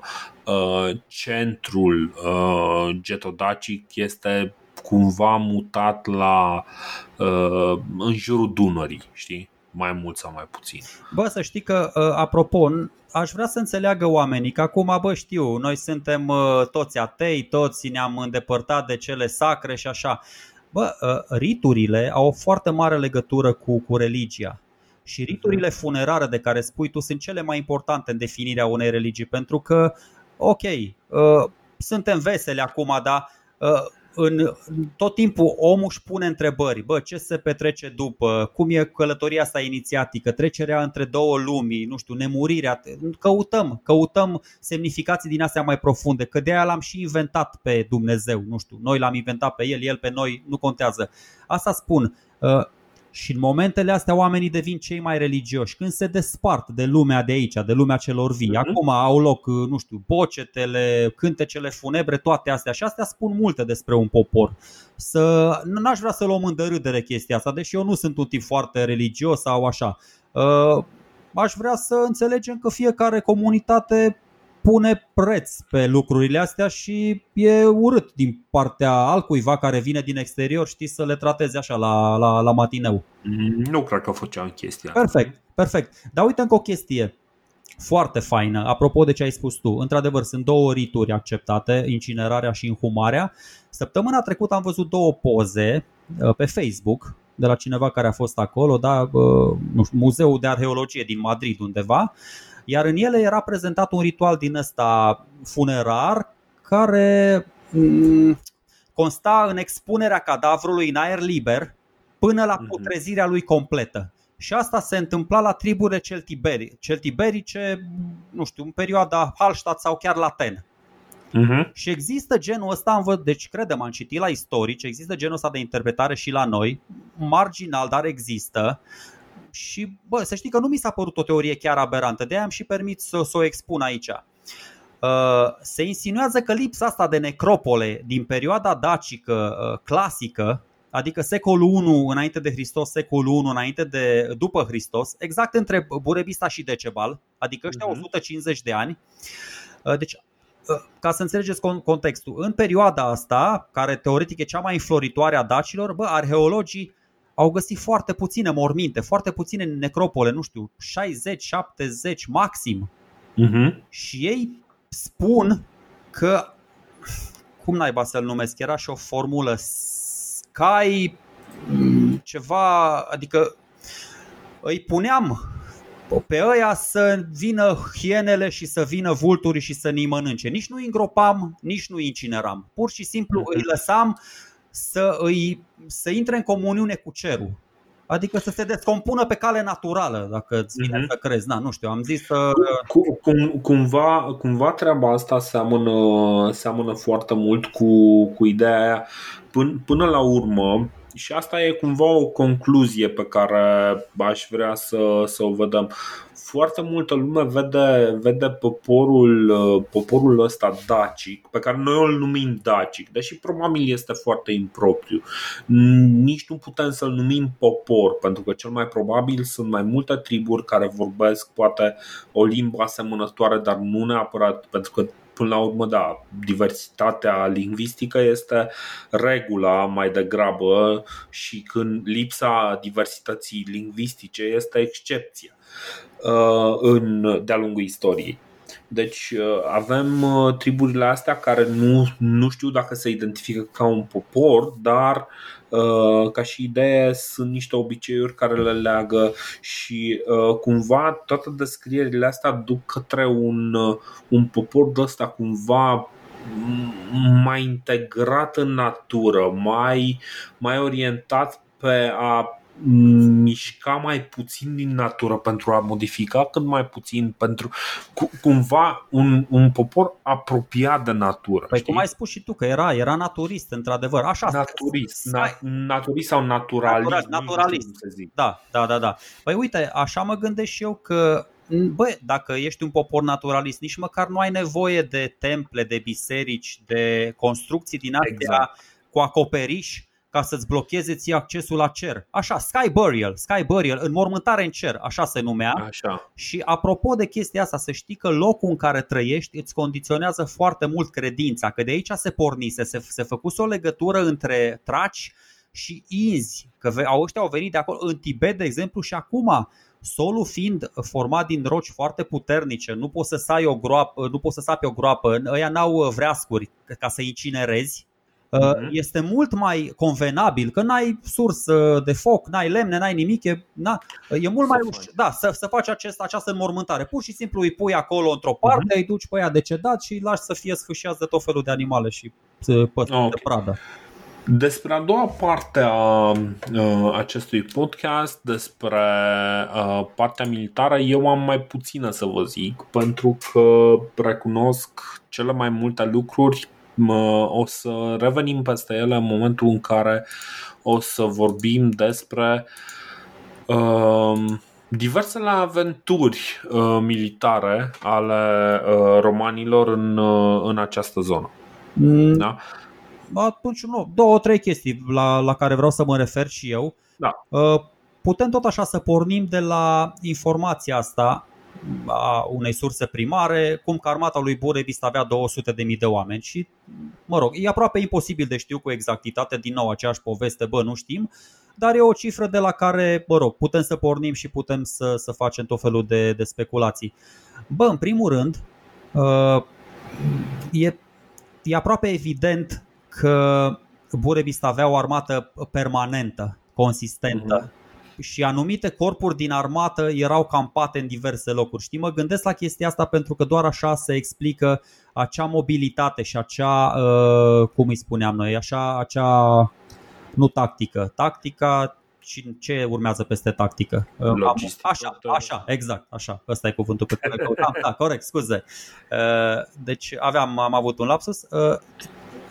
centrul getodacic este cumva mutat în jurul Dunării, știi? Mai mult sau mai puțin. Bă, să știi că, apropo, aș vrea să înțeleagă oamenii că acum, știu, noi suntem toți atei, toți ne-am îndepărtat de cele sacre și așa. Riturile au o foarte mare legătură cu religia. Și riturile funerare de care spui tu sunt cele mai importante în definirea unei religii, pentru că, suntem veseli acum, dar în tot timpul omul își pune întrebări. Ce se petrece după? Cum e călătoria asta inițiatică? Trecerea între două lumi, nu știu, nemurirea. Căutăm semnificații din astea mai profunde, că de aia l-am și inventat pe Dumnezeu, nu știu. Noi l-am inventat pe el pe noi, nu contează. Asta spun. Și în momentele astea oamenii devin cei mai religioși, când se despart de lumea de aici, de lumea celor vii. Acum au loc, nu știu, bocetele, cântecele funebre, toate astea. Și astea spun multe despre un popor. N-aș vrea să luăm în derâdere chestia asta, deși eu nu sunt un tip foarte religios sau așa. Aș vrea să înțelegem că fiecare comunitate pune preț pe lucrurile astea și e urât din partea altcuiva care vine din exterior, știi, să le trateze așa la matineu. Nu cred că făceam chestia. Perfect. Dar uite încă o chestie foarte faină, apropo de ce ai spus tu. Într-adevăr, sunt două rituri acceptate, incinerarea și inhumarea. Săptămâna trecută am văzut două poze pe Facebook de la cineva care a fost acolo, da, nu știu, Muzeul de Arheologie din Madrid undeva, iar în ele era prezentat un ritual din ăsta funerar care consta în expunerea cadavrului în aer liber până la putrezirea lui completă. Și asta se întâmpla la triburile celtiberice, nu știu, în perioada Hallstatt sau chiar Laten. Și există genul ăsta, deci credem, am citit la istorici, există genul ăsta de interpretare și la noi, marginal, dar există. Și bă, să știi că nu mi s-a părut o teorie chiar aberantă, de-aia am și permis să o expun aici. Se insinuează că lipsa asta de necropole din perioada dacică clasică, adică secolul I înainte de Hristos, secolul I înainte de după Hristos, exact între Burebista și Decebal, adică ăștia 150 de ani. Deci, ca să înțelegeți contextul, în perioada asta, care teoretic e cea mai înfloritoare a dacilor, bă, arheologii au găsit foarte puține morminte, foarte puține necropole, nu știu, 60-70 maxim. Și ei spun că, cum naiba să-l numesc, era și o formulă scai ceva, adică îi puneam pe ăia să vină hienele și să vină vulturii și să ne mănânce. Nici nu îi îngropam, nici nu îi incineram. Pur și simplu îi lăsam să intre în comuniune cu cerul. Adică să se descompună pe cale naturală, dacă îți vine să crezi. Na, nu știu, am zis să... Cumva treaba asta seamănă foarte mult cu ideea aia. Până la urmă, și asta e cumva o concluzie pe care aș vrea să o vedem. Foarte multă lume vede poporul ăsta dacic, pe care noi îl numim dacic, deși probabil este foarte impropriu. Nici nu putem să-l numim popor, pentru că cel mai probabil sunt mai multe triburi care vorbesc poate o limbă asemănătoare, dar nu neapărat, pentru că până la urmă, da, diversitatea lingvistică este regula mai degrabă și când lipsa diversității lingvistice este excepția de-a lungul istoriei. Deci avem triburile astea care nu știu dacă se identifică ca un popor, dar ca și idee sunt niște obiceiuri care le leagă și cumva toate descrierile astea duc către un popor de ăsta cumva mai integrat în natură, mai orientat pe a mișca mai puțin din natură pentru a modifica cât mai puțin, pentru cumva un popor apropiat de natură. Păi cum ai spus și tu că era naturist, într-adevăr. Așa. Naturist sau naturalist. Naturalist. Da. Păi uite, așa mă gândesc și eu că bă, dacă ești un popor naturalist, nici măcar nu ai nevoie de temple, de biserici, de construcții din astea cu acoperiș ca să-ți blocheze ție accesul la cer. Așa, sky burial, înmormântare în cer, așa se numea. Așa. Și apropo de chestia asta, să știi că locul în care trăiești îți condiționează foarte mult credința, că de aici se pornise, se făcuse o legătură între traci și inzi, că ăștia au venit de acolo, în Tibet, de exemplu, și acum, solul fiind format din roci foarte puternice, nu poți să sapi o groapă, ăia n-au vreascuri ca să incinerezi. Este mult mai convenabil că n-ai sursă de foc, n-ai lemne, n-ai nimic, e mult mai ușor, da, să faci această înmormântare. Pur și simplu îi pui acolo într-o parte, îi duci pe ea decedat și îi lași să fie sfâșiați de tot felul de animale și păsări de pradă. Despre a doua parte a acestui podcast, despre partea militară, eu am mai puțină să vă zic, pentru că recunosc cele mai multe lucruri. O să revenim peste ele în momentul în care o să vorbim despre diversele aventuri militare ale romanilor în această zonă. Da? Atunci nu, 2-3 chestii la care vreau să mă refer și eu. Da. Putem tot așa să pornim de la informația asta a unei surse primare, cum că armata lui Burebista avea 200.000 de oameni și, mă rog, e aproape imposibil de știu cu exactitate, din nou aceeași poveste, bă, nu știm, dar e o cifră de la care, mă rog, putem să pornim și putem să facem tot felul de speculații. Bă, în primul rând, e aproape evident că Burebista avea o armată permanentă, consistentă. Și anumite corpuri din armată erau campate în diverse locuri. Știi, mă gândesc la chestia asta pentru că doar așa se explică acea mobilitate și acea, cum îi spuneam noi, acea nu tactică. Tactica, ce urmează peste tactică? Logistic. Așa, exact, așa. Ăsta e cuvântul pe care căutam. Da, corect, scuze. Deci am avut un lapsus.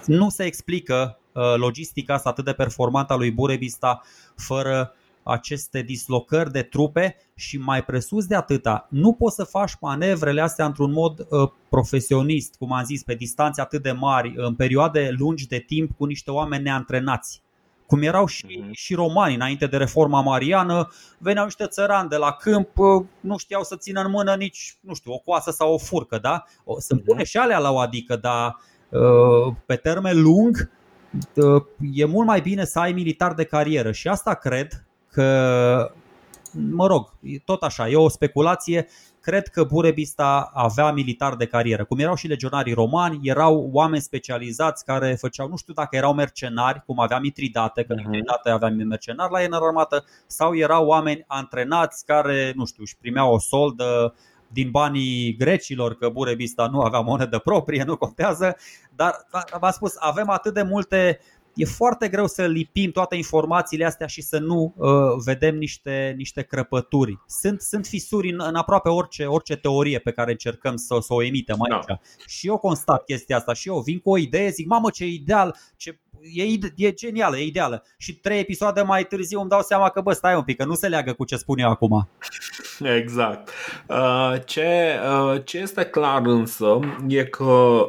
Nu se explică logistica asta atât de performantă a lui Burebista fără aceste dislocări de trupe și mai presus de atâta, nu poți să faci manevrele astea într-un mod profesionist, cum am zis, pe distanțe atât de mari, în perioade lungi de timp cu niște oameni neantrenați. Cum erau și romanii înainte de reforma mariană, veneau niște țărani de la câmp, nu știau să țină în mână nici, nu știu, o coasă sau o furcă, da? Sunt pune și alea la o adică, dar pe termen lung e mult mai bine să ai militar de carieră și asta cred că, mă rog, tot așa, e o speculație, cred că Burebista avea militar de carieră. Cum erau și legionarii romani, erau oameni specializați care făceau, nu știu dacă erau mercenari, cum aveam Mitridate, că Mitridate avea mercenari la el în armată, sau erau oameni antrenați care, nu știu, își primeau o soldă din banii grecilor, că Burebista nu avea monedă proprie, nu contează, dar v-am spus, avem atât de multe. E foarte greu să lipim toate informațiile astea și să nu vedem niște crăpături. Sunt fisuri în aproape orice teorie pe care încercăm să o emitem aici. Da. Și eu constat chestia asta și eu vin cu o idee, zic, mamă, ce ideal, e genială, e ideală. Și 3 episoade mai târziu îmi dau seama că, bă, stai un pic, că nu se leagă cu ce spun eu acum. Exact. Ce este clar însă e că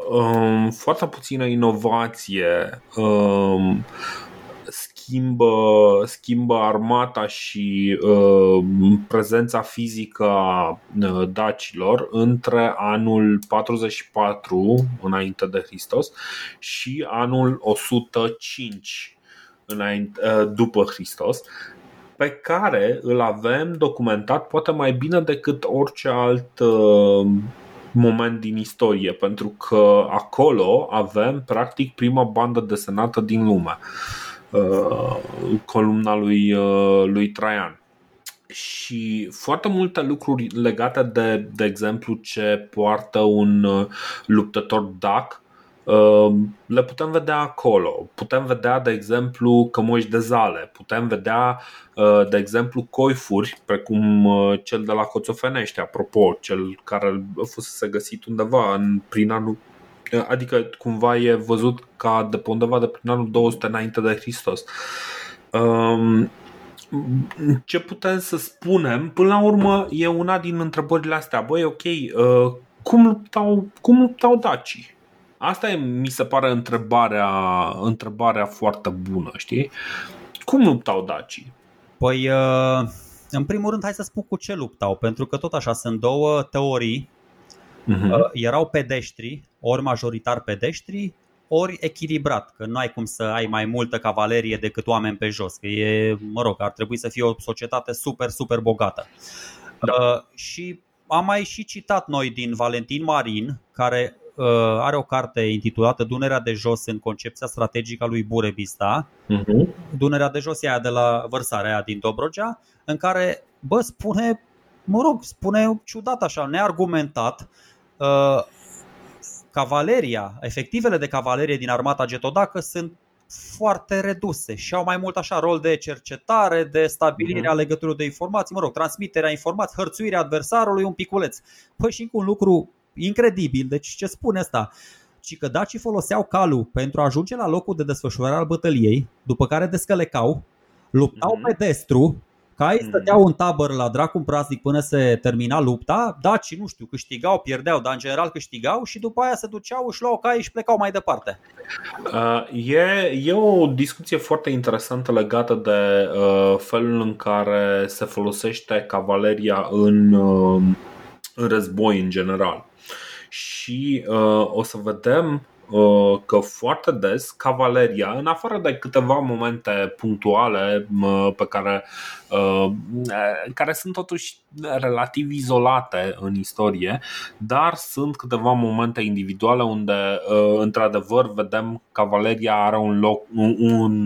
foarte puțină inovație schimbă armata și prezența fizică a dacilor între anul 44 înainte de Hristos și anul 105 după Hristos, pe care îl avem documentat poate mai bine decât orice alt moment din istorie, pentru că acolo avem practic prima bandă desenată din lume, columna lui Traian. Și foarte multe lucruri legate de exemplu ce poartă un luptător dac le putem vedea acolo. Putem vedea, de exemplu, cămăși de zale, putem vedea, de exemplu, coifuri precum cel de la Coțofenești, apropo, cel care a fusese găsit undeva prin anul, adică cumva e văzut ca de pe undeva de prin anul 200 înainte de Hristos. Ce putem să spunem? Până la urmă e una din întrebările astea. Băi, ok, cum luptau dacii? Asta e, mi se pare, întrebarea foarte bună, știi? Cum luptau dacii? Păi, în primul rând, hai să spun cu ce luptau, pentru că tot așa sunt două teorii. Erau pedeștri, ori majoritar pedeștri, ori echilibrat, că nu ai cum să ai mai multă cavalerie decât oameni pe jos, că e, mă rog, ar trebui să fie o societate super, super bogată. Da. Și am mai și citat noi din Valentin Marin, care are o carte intitulată Dunerea de Jos în concepția strategică a lui Burebista. Dunerea de Jos e aia de la vărsarea aia din Dobrogea, în care, bă, spune, mă rog, spune ciudat așa, neargumentat, cavaleria, efectivele de cavalerie din armata getodacă sunt foarte reduse și au mai mult așa rol de cercetare, de stabilirea legăturilor de informații, mă rog, transmiterea informației, hărțuirea adversarului, un piculeț. Păi și încă un lucru incredibil, deci ce spune asta? Ci că dacii foloseau calul pentru a ajunge la locul de desfășurare al bătăliei, după care descălecau, luptau pe destru, ca ei stăteau în tabără la dracu-n praznic până se termina lupta, dacii, nu știu, câștigau, pierdeau, dar în general câștigau și după aia se duceau, își luau caii și plecau mai departe. E o discuție foarte interesantă legată de felul în care se folosește cavaleria în în război în general. Și o să vedem că foarte des cavaleria, în afară de câteva momente punctuale pe care sunt totuși relativ izolate în istorie, dar sunt câteva momente individuale unde într-adevăr vedem cavaleria are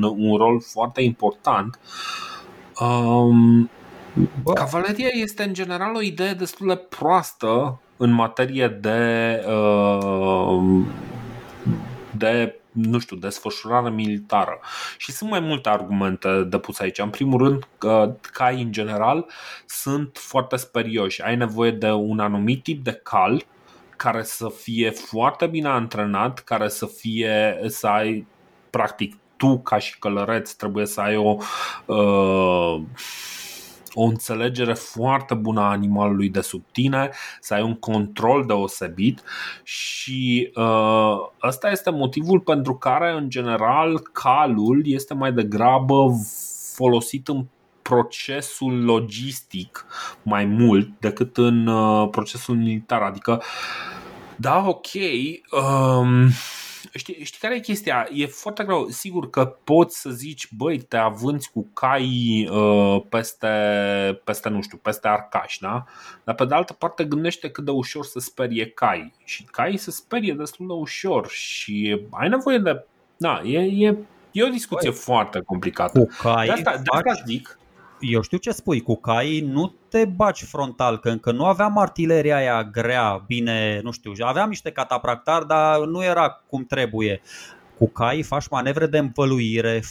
un rol foarte important. Cavaleria este în general o idee destul de proastă în materie de nu știu, desfășurare militară. Și sunt mai multe argumente de pus aici. În primul rând, cai în general sunt foarte sperioși. Ai nevoie de un anumit tip de cal care să fie foarte bine antrenat, care să fie, să ai, practic, tu ca și călăreț trebuie să ai o înțelegere foarte bună a animalului de sub tine, să ai un control deosebit. Și ăsta este motivul pentru care în general calul este mai degrabă folosit în procesul logistic mai mult decât în procesul militar. Adică, da, ok, știi care e chestia? E foarte greu. Sigur că poți să zici, băi, te avânți cu cai peste nu știu, peste Arcaș, da? Dar pe de altă parte gândește cât de ușor se sperie cai. Și cai se sperie destul de ușor și ai nevoie de... Da, e o discuție foarte complicată. Cu cai de asta zic... Eu știu ce spui, cu cai nu te baci frontal, că încă nu aveam artileria aia grea, bine, nu știu, aveam niște catapractari, dar nu era cum trebuie. Cu cai faci manevre de învăluire,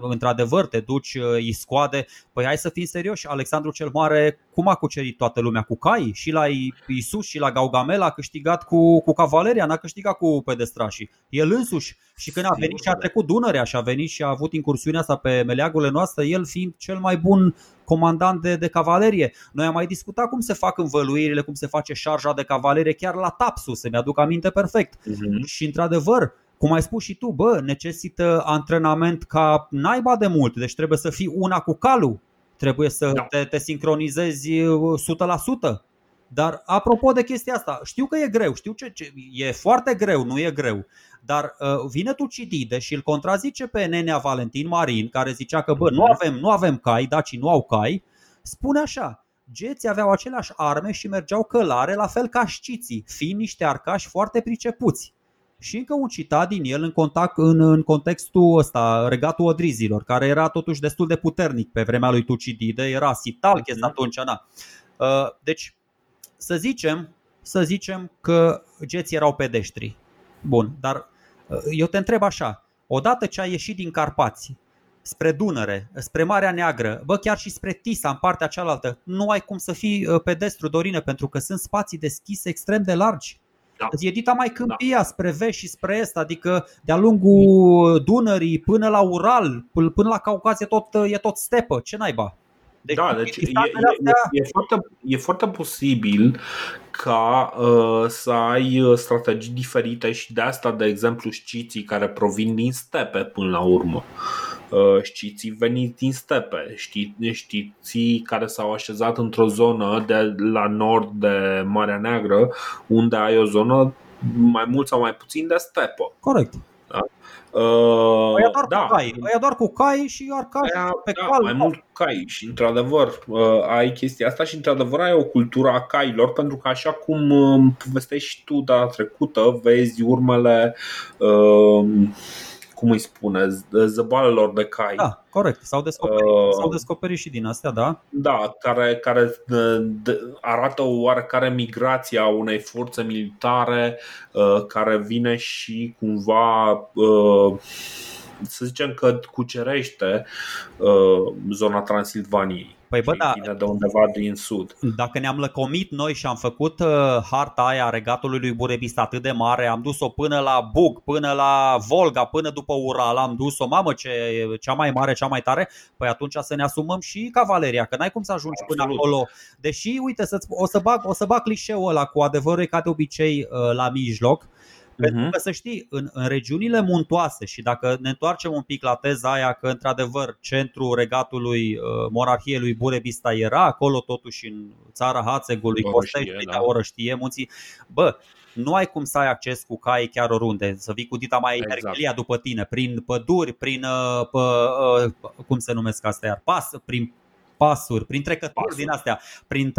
într-adevăr te duci, îi scoade. Păi hai să fim serioși, Alexandru cel Mare cum a cucerit toată lumea? Cu cai? Și la Isus și la Gaugamela a câștigat cu cavaleria, n-a câștigat cu pedestrașii. El însuși. Și când a venit și a trecut Dunărea și a venit și a avut incursiunea asta pe meleagurile noastre, el fiind cel mai bun comandant de cavalerie. Noi am mai discutat cum se fac învăluirile, cum se face șarja de cavalerie chiar la Tapsu, se mi-aduc aminte perfect. Uh-huh. Și într-adevăr, cum ai spus și tu, bă, necesită antrenament ca naiba de mult, deci trebuie să fii una cu calul, trebuie să te sincronizezi 100%. Dar apropo de chestia asta, știu că e greu, știu ce e foarte greu, nu e greu, dar vine Tucidide și îl contrazice pe nenea Valentin Marin, care zicea că bă, nu avem cai, dacii nu au cai, spune așa: geții aveau aceleași arme și mergeau călare la fel ca sciții, fiind niște arcași foarte pricepuți. Și încă un citat din el în contextul ăsta, regatul odrizilor, care era totuși destul de puternic pe vremea lui Tucidide, era Sitalches atunci. Na. Deci să zicem că geții erau pedeștri. Bun, dar eu te întreb așa, odată ce ai ieșit din Carpați, spre Dunăre, spre Marea Neagră, bă, chiar și spre Tisa, în partea cealaltă, nu ai cum să fii pedestru, Dorine, pentru că sunt spații deschise extrem de largi. Da. E dita mai câmpia, spre vest și spre est, adică de-a lungul Dunării până la Ural, până la Caucaz, e tot stepă, ce naiba? Deci, deci e foarte posibil ca să ai strategii diferite și de asta, de exemplu, sciții care provin din stepe până la urmă. Sciții veniți din stepe, sciții care s-au așezat într-o zonă de la nord de Marea Neagră, unde ai o zonă mai mult sau mai puțin de stepă. Corect. Da? Doar cu cai și arcași pe cal. Mai mult cai și într-adevăr ai chestia asta și într-adevăr ai o cultură a cailor, pentru că așa cum povestești și tu data trecută, vezi urmele cum îi spune, zăbalelor de cai. Da, corect, s-au descoperit și din astea, da? Da, care arată o oarecare migrație a unei forțe militare care vine și cumva, să zicem că cucerește zona Transilvaniei. Păi bă, da, vine de undeva din sud. Dacă ne-am lăcomit noi și am făcut harta aia a regatului lui Burebist atât de mare, am dus-o până la Bug, până la Volga, până după Ural, am dus-o, mamă, cea mai mare, cea mai tare. Păi atunci să ne asumăm și cavaleria, că n-ai cum să ajungi până acolo. Deși, uite, o să bag clișeul ăla, cu adevărul e ca de obicei la mijloc. Pentru că să știi, în regiunile muntoase, și dacă ne întoarcem un pic la teza aia că într-adevăr centrul regatului monarhiei lui Burebista era acolo totuși în țara Hațegului, Costești, da, Orăștie, munții, bă, nu ai cum să ai acces cu cai chiar oriunde, să vii cu dita mai herchelia după tine, prin păduri, prin cum se numesc astea, iar prin pasuri, prin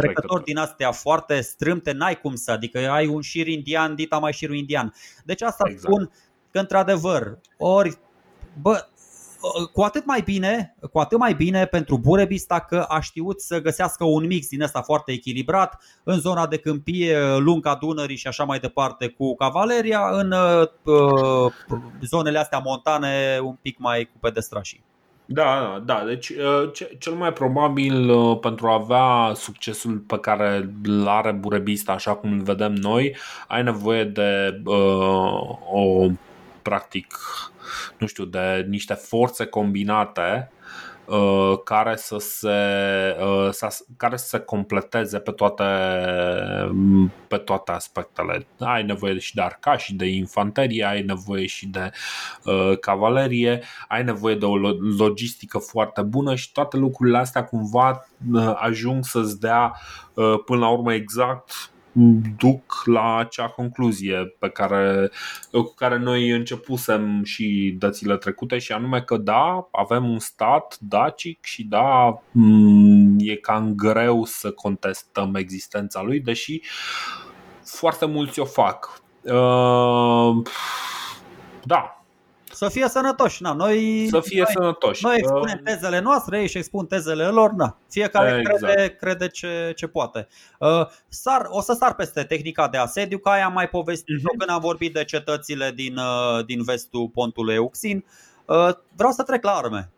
trecători din astea, foarte strâmte, n-ai cum să, adică ai un șir indian, dita mai șirul indian. Deci asta spun că într-adevăr, ori bă, cu atât mai bine pentru Burebista că a știut să găsească un mix din ăsta foarte echilibrat în zona de câmpie, lunga Dunării și așa mai departe cu cavaleria, în zonele astea montane un pic mai cu pedestrașii. Da, deci cel mai probabil pentru a avea succesul pe care îl are Burebista așa cum îl vedem noi, ai nevoie de o practic, nu știu, de niște forțe combinate care să se completeze pe toate aspectele. Ai nevoie și de arcași, și de infanterie, ai nevoie și de cavalerie, ai nevoie de o logistică foarte bună și toate lucrurile astea cumva ajung să-ți dea până la urmă exact duc la acea concluzie cu care noi începusem și dățile trecute, și anume că da, avem un stat dacic și da, e cam greu să contestăm existența lui, deși foarte mulți o fac. Da. Să fie sănătoși, na, sănătoși. Noi expunem tezele noastre, ei își expun tezele lor, na. Fiecare crede ce poate. O să sar peste tehnica de asediu, că aia am mai povestit când am vorbit de cetățile din vestul pontului Euxin. Vreau să trec la arme.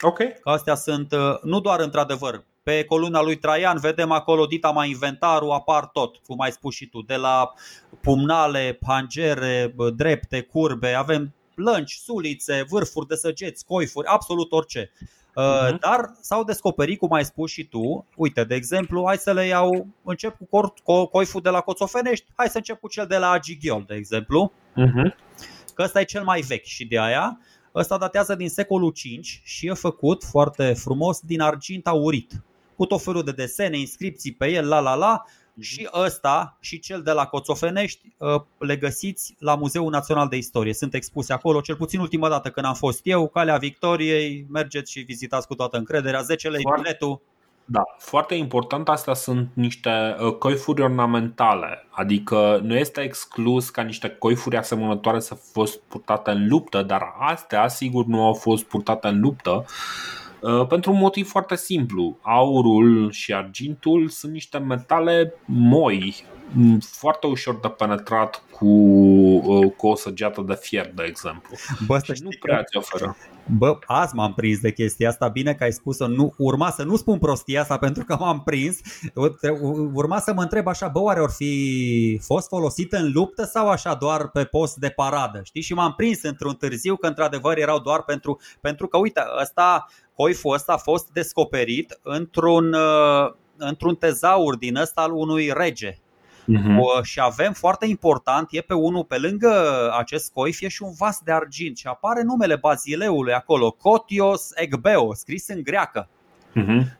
Ok. Că astea sunt nu doar într-adevăr. Pe coluna lui Traian vedem acolo dita mai inventarul, apar tot, cum ai spus și tu, de la pumnale, hangere, drepte, curbe, avem lănci, sulițe, vârfuri de săgeți, coifuri, absolut orice. Dar s-au descoperit, cum ai spus și tu, uite, de exemplu, hai să le iau, încep cu coiful de la Coțofenești, hai să încep cu cel de la Aghigiol, de exemplu, că ăsta e cel mai vechi și de aia. Ăsta datează din secolul 5 și e făcut foarte frumos din argint aurit, cu tot felul de desene, inscripții pe el, Și ăsta și cel de la Coțofenești le găsiți la Muzeul Național de Istorie. Sunt expuse acolo, cel puțin ultima dată când am fost eu, Calea Victoriei. Mergeți și vizitați cu toată încrederea, 10 lei biletul. Da, foarte important, astea sunt niște coifuri ornamentale. Adică nu este exclus ca niște coifuri asemănătoare să fi fost purtate în luptă, dar astea sigur nu au fost purtate în luptă. Pentru un motiv foarte simplu, aurul și argintul sunt niște metale moi, foarte ușor de penetrat cu o săgeată de fier, de exemplu. Bă, nu prea ți oferă. Bă, azi m-am prins de chestia asta, bine că ai spus-o, urma să nu spun prostia asta pentru că m-am prins. Urma să mă întreb așa, bă, oare or fi fost folosite în luptă sau așa doar pe post de paradă, știi? Și m-am prins într-un târziu că într-adevăr erau doar pentru că, uite, coiful ăsta a fost descoperit într-un tezaur din ăsta al unui rege. Și avem, foarte important, e pe lângă acest coif e și un vas de argint și apare numele bazileului acolo, Kotios Egbeo, scris în greacă.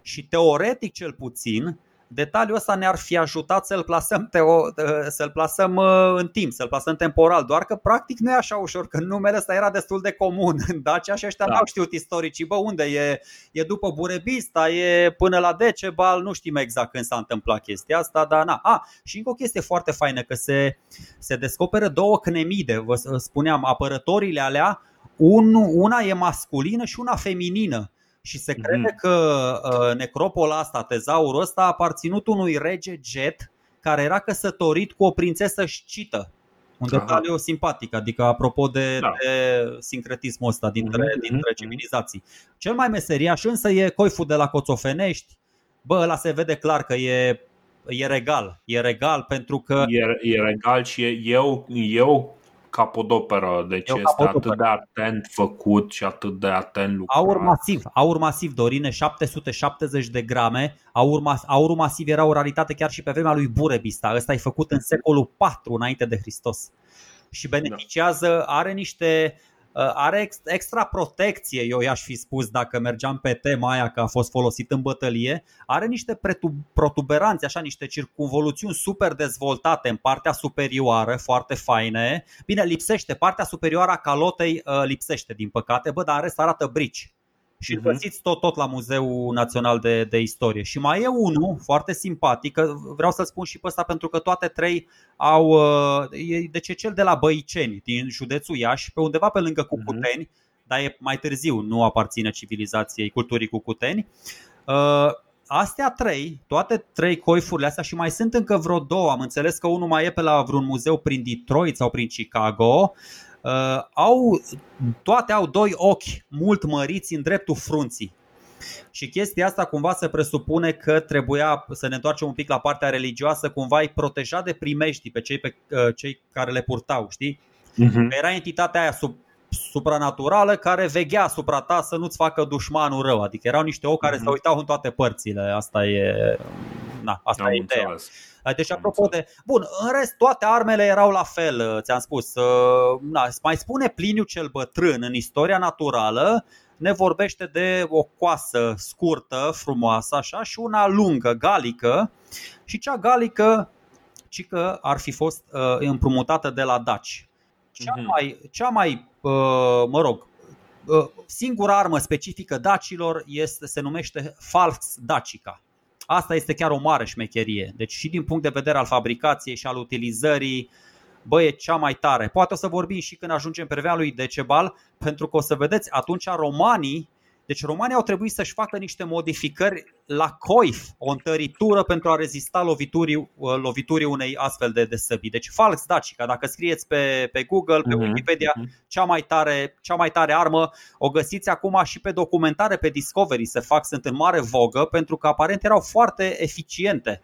Și teoretic cel puțin detaliul ăsta ne-ar fi ajutat să-l plasăm în timp, să-l plasăm temporal. Doar că practic nu e așa ușor, că numele ăsta era destul de comun în Dacia și ăștia n-au știut istoricii. Bă, unde e? E după Burebista, e până la Decebal, nu știm exact când s-a întâmplat chestia asta, dar na. Și încă o chestie foarte faină, că se descoperă două cnemide, vă spuneam, apărătorile alea, una e masculină și una feminină. Și se crede că necropola asta, tezaurul ăsta, a aparținut unui rege get care era căsătorit cu o prințesă scită. Un detaliu simpatic, adică apropo de sincretismul ăsta dintre civilizații. Cel mai meseriaș însă e coiful de la Coțofenești. Bă, ăla se vede clar că e regal pentru că e regal și eu capodoperă, deci este atât de atent făcut și atât de atent lucrat. Aur masiv, Dorine, 770 de grame. Aurul masiv era o raritate chiar și pe vremea lui Burebista. Ăsta e făcut în secolul 4 înainte de Hristos. și beneficiază, are niște... Are extra protecție, eu i-aș fi spus dacă mergeam pe tema aia că a fost folosit în bătălie. Are niște protuberanțe, așa, niște circumvoluțiuni super dezvoltate în partea superioară, foarte faine. Bine, lipsește, partea superioară a calotei lipsește din păcate, dar în rest arată brici. Și îl găsiți tot la Muzeul Național de Istorie. Și mai e unul foarte simpatic, vreau să-l spun și pe ăsta pentru că toate trei au... Deci e cel de la Băiceni, din județul Iași, pe undeva pe lângă Cucuteni, dar e mai târziu, nu aparține civilizației, culturii Cucuteni. Astea trei, toate trei coifurile astea și mai sunt încă vreo două, am înțeles că unul mai e pe la vreun muzeu prin Detroit sau prin Chicago. Toate au doi ochi mult măriți în dreptul frunții. Și chestia asta cumva se presupune că trebuia să ne întoarcem un pic la partea religioasă, cumva îi proteja de primejdii pe cei care le purtau, știi? Era entitatea aia supranaturală care veghea asupra ta să nu-ți facă dușmanul rău. Adică erau niște ochi care se uitau în toate părțile. Asta e... asta e ideea. Deci apropo de... Bun, în rest toate armele erau la fel, ți-am spus. Mai spune Pliniu cel Bătrân în Istoria Naturală, ne vorbește de o coasă scurtă, frumoasă așa, și una lungă, galică. Și cea galică cică ar fi fost împrumutată de la daci. Singura armă specifică dacilor este, se numește falx dacica. Asta este chiar o mare șmecherie. Deci și din punct de vedere al fabricației și al utilizării, bă, e cea mai tare. Poate o să vorbim și când ajungem pe vremea lui Decebal, pentru că o să vedeți atunci romanii au trebuit să-și facă niște modificări la coif, o întăritură pentru a rezista loviturii unei astfel de săbii. Deci falx dacica, dacă scrieți pe Google, pe Wikipedia, cea mai tare armă, o găsiți acum și pe documentare, pe Discovery sunt în mare vogă, pentru că aparent erau foarte eficiente.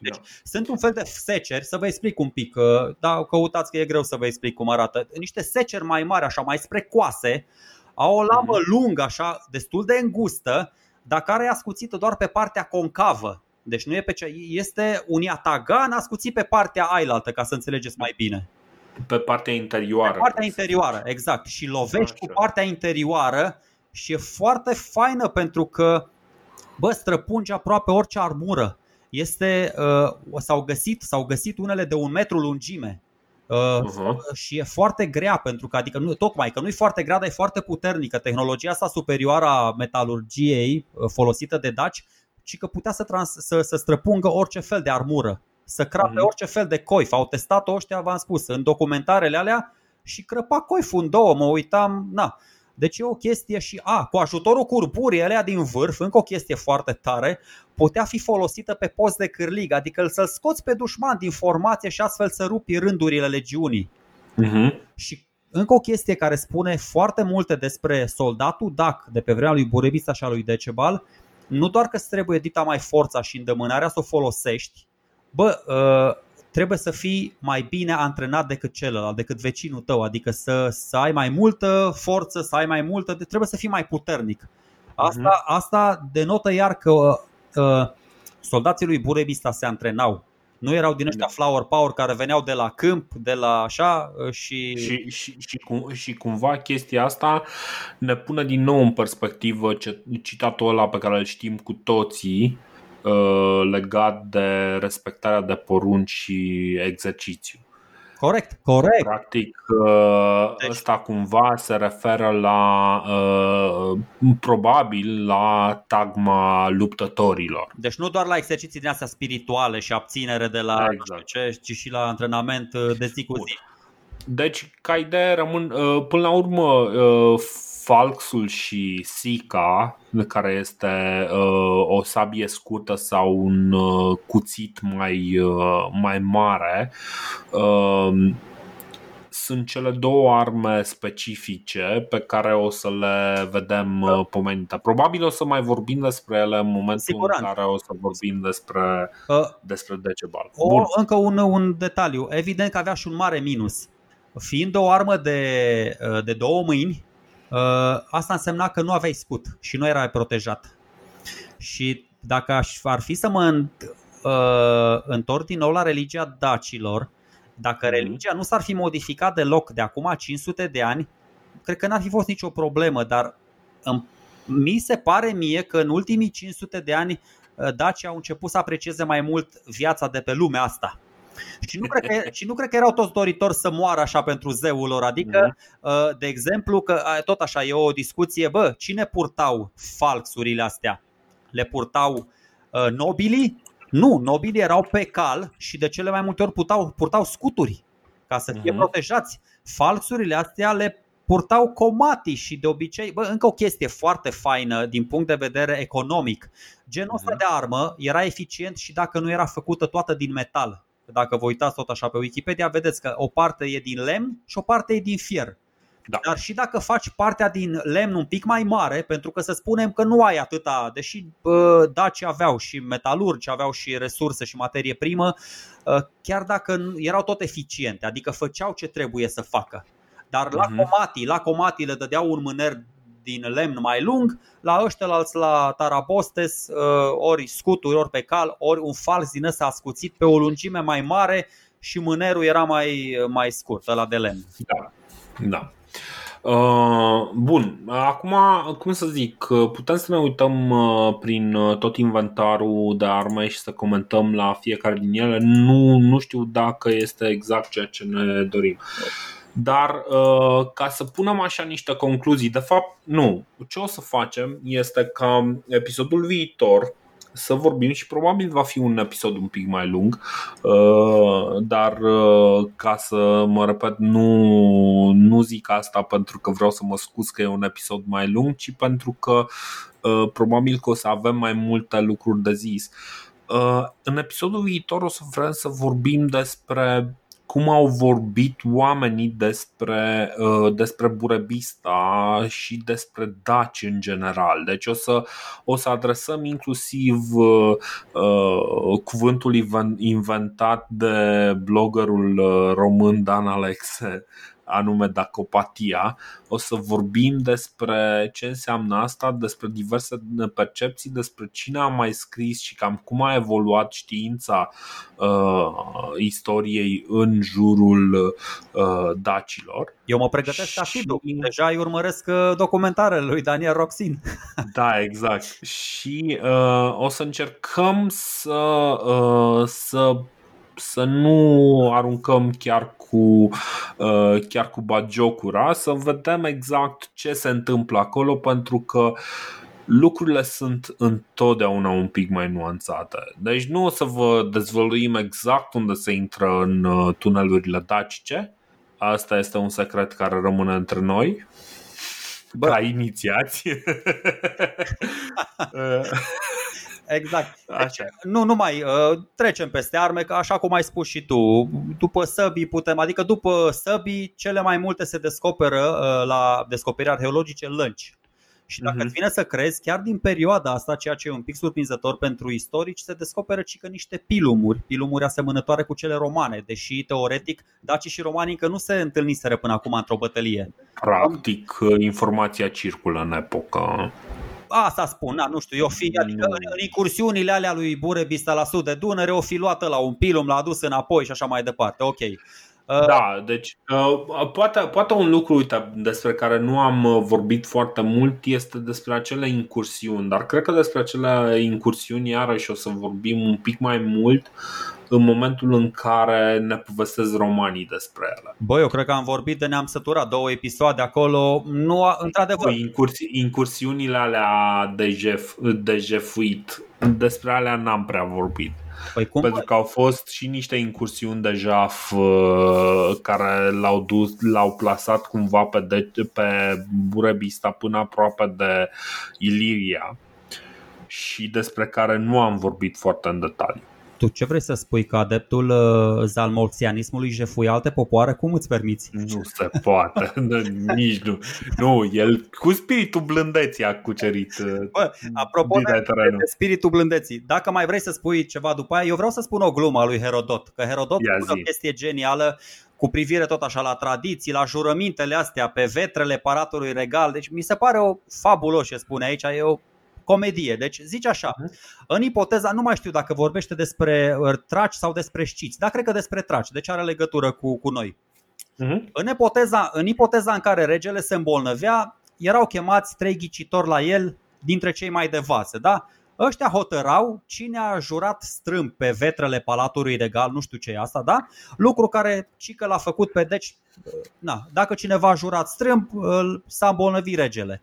Deci sunt un fel de seceri, să vă explic un pic, dar căutați că e greu să vă explic cum arată. Niște seceri mai mari, așa, mai spre coase. Au o lamă lungă, așa, destul de îngustă, dar care e ascuțită doar pe partea concavă. Deci nu e pe cea, este un iatagan ascuțit pe partea ailaltă, ca să înțelegeți mai bine. Pe partea interioară. Pe partea interioară, exact. Și lovești cu partea interioară și e foarte faină pentru că, bă, străpunge aproape orice armură. Este, s-au găsit unele de 1 metru lungime. Și e foarte grea pentru că, adică nu e foarte grea, dar e foarte puternică. Tehnologia asta superioară a metalurgiei folosită de daci, ci că putea să străpungă orice fel de armură, să crape orice fel de coif. Au testat-o ăștia, v-am spus, în documentarele alea și crăpa coiful în două, mă uitam, Deci e o chestie și cu ajutorul curburii alea din vârf, încă o chestie foarte tare, putea fi folosită pe post de cârlig, adică să-l scoți pe dușman din formație și astfel să rupi rândurile legiunii. Și încă o chestie care spune foarte multe despre soldatul dac de pe vremea lui Burebista și a lui Decebal, nu doar că îți trebuie dita mai forța și îndemânarea să o folosești, trebuie să fii mai bine antrenat decât celălalt, decât vecinul tău, adică să ai mai multă forță, să ai mai multă, trebuie să fii mai puternic. Asta denotă iar că soldații lui Burebista se antrenau. Nu erau din ăștia flower power care veneau de la câmp, de la așa și cumva chestia asta ne pune din nou în perspectivă citatul ăla pe care îl știm cu toții, legat de respectarea de porunci și exercițiu. Corect. Practic ăsta cumva se referă la probabil la tagma luptătorilor. Deci nu doar la exerciții din astea spirituale și abținere de la ci și la antrenament de zi cu zi. Deci ca idee rămân până la urmă falxul și sica, care este o sabie scurtă sau un cuțit mai mare, sunt cele două arme specifice pe care o să le vedem pomenite. Probabil o să mai vorbim despre ele în momentul în care o să vorbim despre Decebal. Bun. Încă un detaliu. Evident că avea și un mare minus. Fiind o armă de două mâini, asta însemna că nu aveai scut și nu erai protejat. Și dacă ar fi să mă întorc din nou la religia dacilor, Dacă religia nu s-ar fi modificat deloc de acum 500 de ani, cred că n-ar fi fost nicio problemă, dar mi se pare mie că în ultimii 500 de ani dacii au început să aprecieze mai mult viața de pe lumea asta. Și nu cred că erau toți doritori să moară așa pentru zeul lor. Adică, de exemplu, că tot așa e o discuție, cine purtau falxurile astea? Le purtau nobilii? Nu, nobilii erau pe cal și de cele mai multe ori purtau scuturi ca să fie protejați. Falxurile astea le purtau comatii și de obicei, încă o chestie foarte faină din punct de vedere economic. Genul ăsta de armă era eficient și dacă nu era făcută toată din metal. Dacă vă uitați tot așa pe Wikipedia, vedeți că o parte e din lemn și o parte e din fier. Da. Dar și dacă faci partea din lemn un pic mai mare, pentru că să spunem că nu ai atâta, deși dacii aveau și metalurgi, aveau și resurse și materie primă, chiar dacă erau tot eficiente, adică făceau ce trebuie să facă. Dar la comatii le dădeau un mâner din lemn mai lung, la ăștelalți, la tarabostes, ori scuturi, ori pe cal, ori un falx din ăsta ascuțit pe o lungime mai mare și mânerul era mai scurt, ăla de lemn. Da. Bun, acum, cum să zic, putem să ne uităm prin tot inventarul de arme și să comentăm la fiecare din ele. Nu știu dacă este exact ceea ce ne dorim. Dar ca să punem așa niște concluzii, de fapt nu, ce o să facem este ca episodul viitor să vorbim și probabil va fi un episod un pic mai lung, dar ca să mă repet, nu zic asta pentru că vreau să mă scuz că e un episod mai lung, ci pentru că probabil că o să avem mai multe lucruri de zis. În episodul viitor o să vrem să vorbim despre cum au vorbit oamenii despre Burebista și despre daci în general. Deci o să adresăm inclusiv cuvântul inventat de bloggerul român Dan Alexe, anume dacopatia. O să vorbim despre ce înseamnă asta, despre diverse percepții, despre cine a mai scris și cam cum a evoluat știința istoriei în jurul dacilor. Eu mă pregătesc asidul, deja îi urmăresc documentarele lui Daniel Roxin. Da, exact. Și o să încercăm să nu aruncăm chiar cu bagiocura, să vedem exact ce se întâmplă acolo, pentru că lucrurile sunt întotdeauna un pic mai nuanțate. Deci nu o să vă dezvăluim exact unde se intră în tunelurile dacice. Asta este un secret care rămâne între noi. Ca inițiați. Exact. Deci, nu mai trecem peste arme, că așa cum ai spus și tu, după săbii cele mai multe se descoperă la descoperiri arheologice lănci. Și dacă îți vine să crezi, chiar din perioada asta, ceea ce e un pic surprinzător pentru istorici, se descoperă și că niște pilumuri asemănătoare cu cele romane, deși teoretic dacii și romanii încă nu se întâlniseră până acum într-o bătălie. Practic, informația circulă în epocă. Asta spun, nu știu, adică în incursiunile alea lui Burebista la sud de Dunăre o fi luată la un pilum, l-a adus înapoi și așa mai departe, ok. Da, deci poate un lucru, uite, despre care nu am vorbit foarte mult este despre acele incursiuni. Dar cred că despre acele incursiuni iarăși o să vorbim un pic mai mult în momentul în care ne povestesc romanii despre ele. Eu cred că am vorbit de ne-am săturat, 2 episoade acolo, într-adevăr. Incursiunile alea de jefuit, despre alea n-am prea vorbit. Pentru că au fost și niște incursiuni de jaf care l-au plasat cumva pe Burebista până aproape de Iliria și despre care nu am vorbit foarte în detaliu. Tu ce vrei să spui, că adeptul zalmoxianismului jefui alte popoare? Cum îți permiți? Nu se poate, nici nu. Nu, el cu spiritul blândeții a cucerit. Apropo de spiritul blândeții, dacă mai vrei să spui ceva după aia, eu vreau să spun o glumă a lui Herodot. Că Herodot spune o chestie genială cu privire tot așa la tradiții, la jurămintele astea pe vetrele palatului regal. Deci mi se pare o fabuloșă, spune aici, e o comedie. Deci zice așa, în ipoteza, nu mai știu dacă vorbește despre traci sau despre sciți, dar cred că despre traci, deci are legătură cu noi. În ipoteza în care regele se îmbolnăvea, erau chemați trei ghicitori la el dintre cei mai de vase, da? Ăștia hotărau cine a jurat strâmb pe vetrele Palatului Regal, nu știu ce e asta, da? Lucru care cică l-a făcut pe deci, na, dacă cineva a jurat strâmb, s-a îmbolnăvit regele.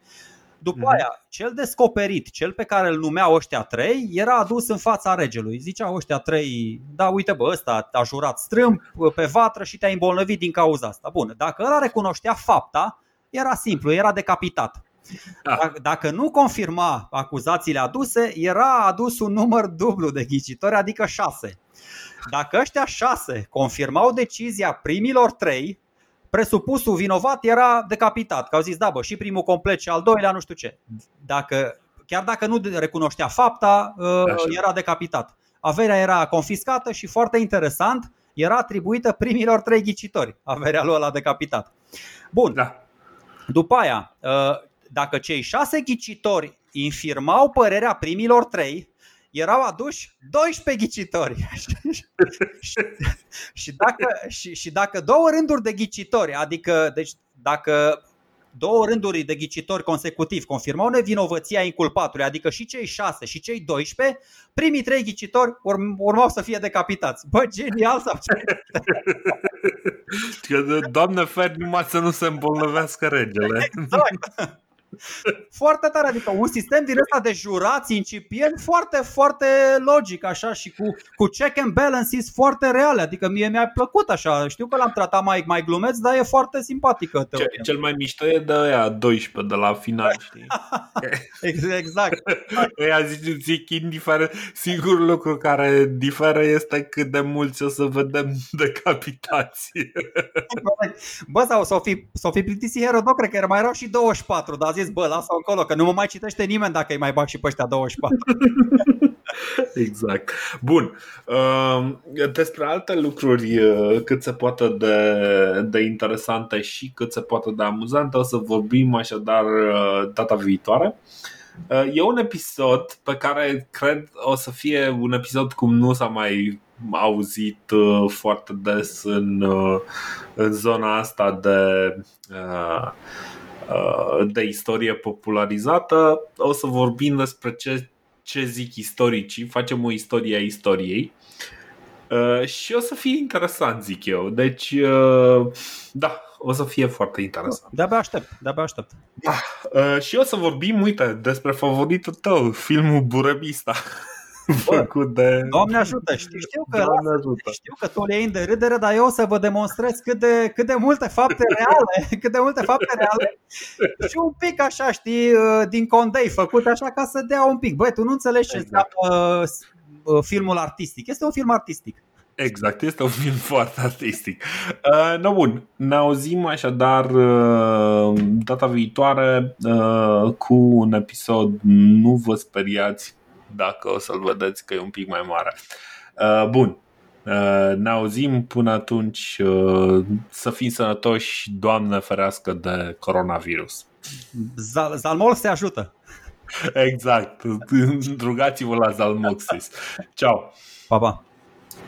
După aia, cel descoperit, cel pe care îl numeau ăștia trei, era adus în fața regelui. Ziceau ăștia trei, da, uite bă, ăsta a jurat strâmb pe vatră și te-a îmbolnăvit din cauza asta. Bun, dacă ăla recunoștea fapta, era simplu, era decapitat. Dacă nu confirma acuzațiile aduse, era adus un număr dublu de ghicitori, adică 6. Dacă ăștia 6 confirmau decizia primilor 3, presupusul vinovat era decapitat. Că au zis, da bă, și primul complet și al doilea nu știu ce. Chiar dacă nu recunoștea fapta, era decapitat. Averea era confiscată și, foarte interesant, era atribuită primilor 3 ghicitori, averea lui ăla decapitat. Bun, da. După aia, dacă cei 6 ghicitori infirmau părerea primilor 3, erau aduși 12 ghicitori. și dacă două rânduri de ghicitori, adică deci dacă două rânduri de ghicitori consecutiv confirmau nevinovăția inculpatului, adică și cei 6 și cei 12, primii 3 ghicitori urmau să fie decapitați. Bă, genial sau ce? Doamne fer, numai să nu se îmbolnăvească regele. Exact. Foarte tare, adică un sistem din ăsta de jurați incipient, foarte, foarte logic așa și cu check and balances foarte reale. Adică mie mi-a plăcut așa, știu că l-am tratat mai glumeț, dar e foarte simpatică teoria. Cel mai mișto e de aia 12 de la final, știi? Exact. Aia zic, indiferent, singurul lucru care diferă este cât de mulți o să vedem decapitații. Bă, s-o fi plictisit Herodot, cred că mai erau și 24, dar zis, bă, lasă-o încolo, că nu mă mai citește nimeni dacă îi mai bag și pe ăștia 24. Exact. Bun. Despre alte lucruri cât se poate de interesante și cât se poate de amuzante o să vorbim așadar data viitoare. E un episod pe care cred o să fie un episod cum nu s-a mai auzit foarte des în zona asta de istorie popularizată. O să vorbim despre ce zic istoricii. Facem o istorie a istoriei și o să fie interesant, zic eu. Deci da, o să fie foarte interesant. De-abia aștept. Și o să vorbim, uite, despre favoritul tău, filmul Burebista. Doamne ajută, știu că tu le iei de râdere, dar eu o să vă demonstrez cât de multe fapte reale, și un pic așa, știi, din condei făcut așa ca să dea un pic. Băi, tu nu înțelegi exact ce înseamnă filmul artistic. Este un film artistic. Exact, este un film foarte artistic. No, bun, ne auzim așadar data viitoare cu un episod, nu vă speriați dacă o să-l vedeți că e un pic mai mare. Bun, ne auzim până atunci. Să fim sănătoși, Doamne ferească de coronavirus. Zalmol se ajută. Exact, rugați-vă la Zalmoxis. Ceau. Pa, pa.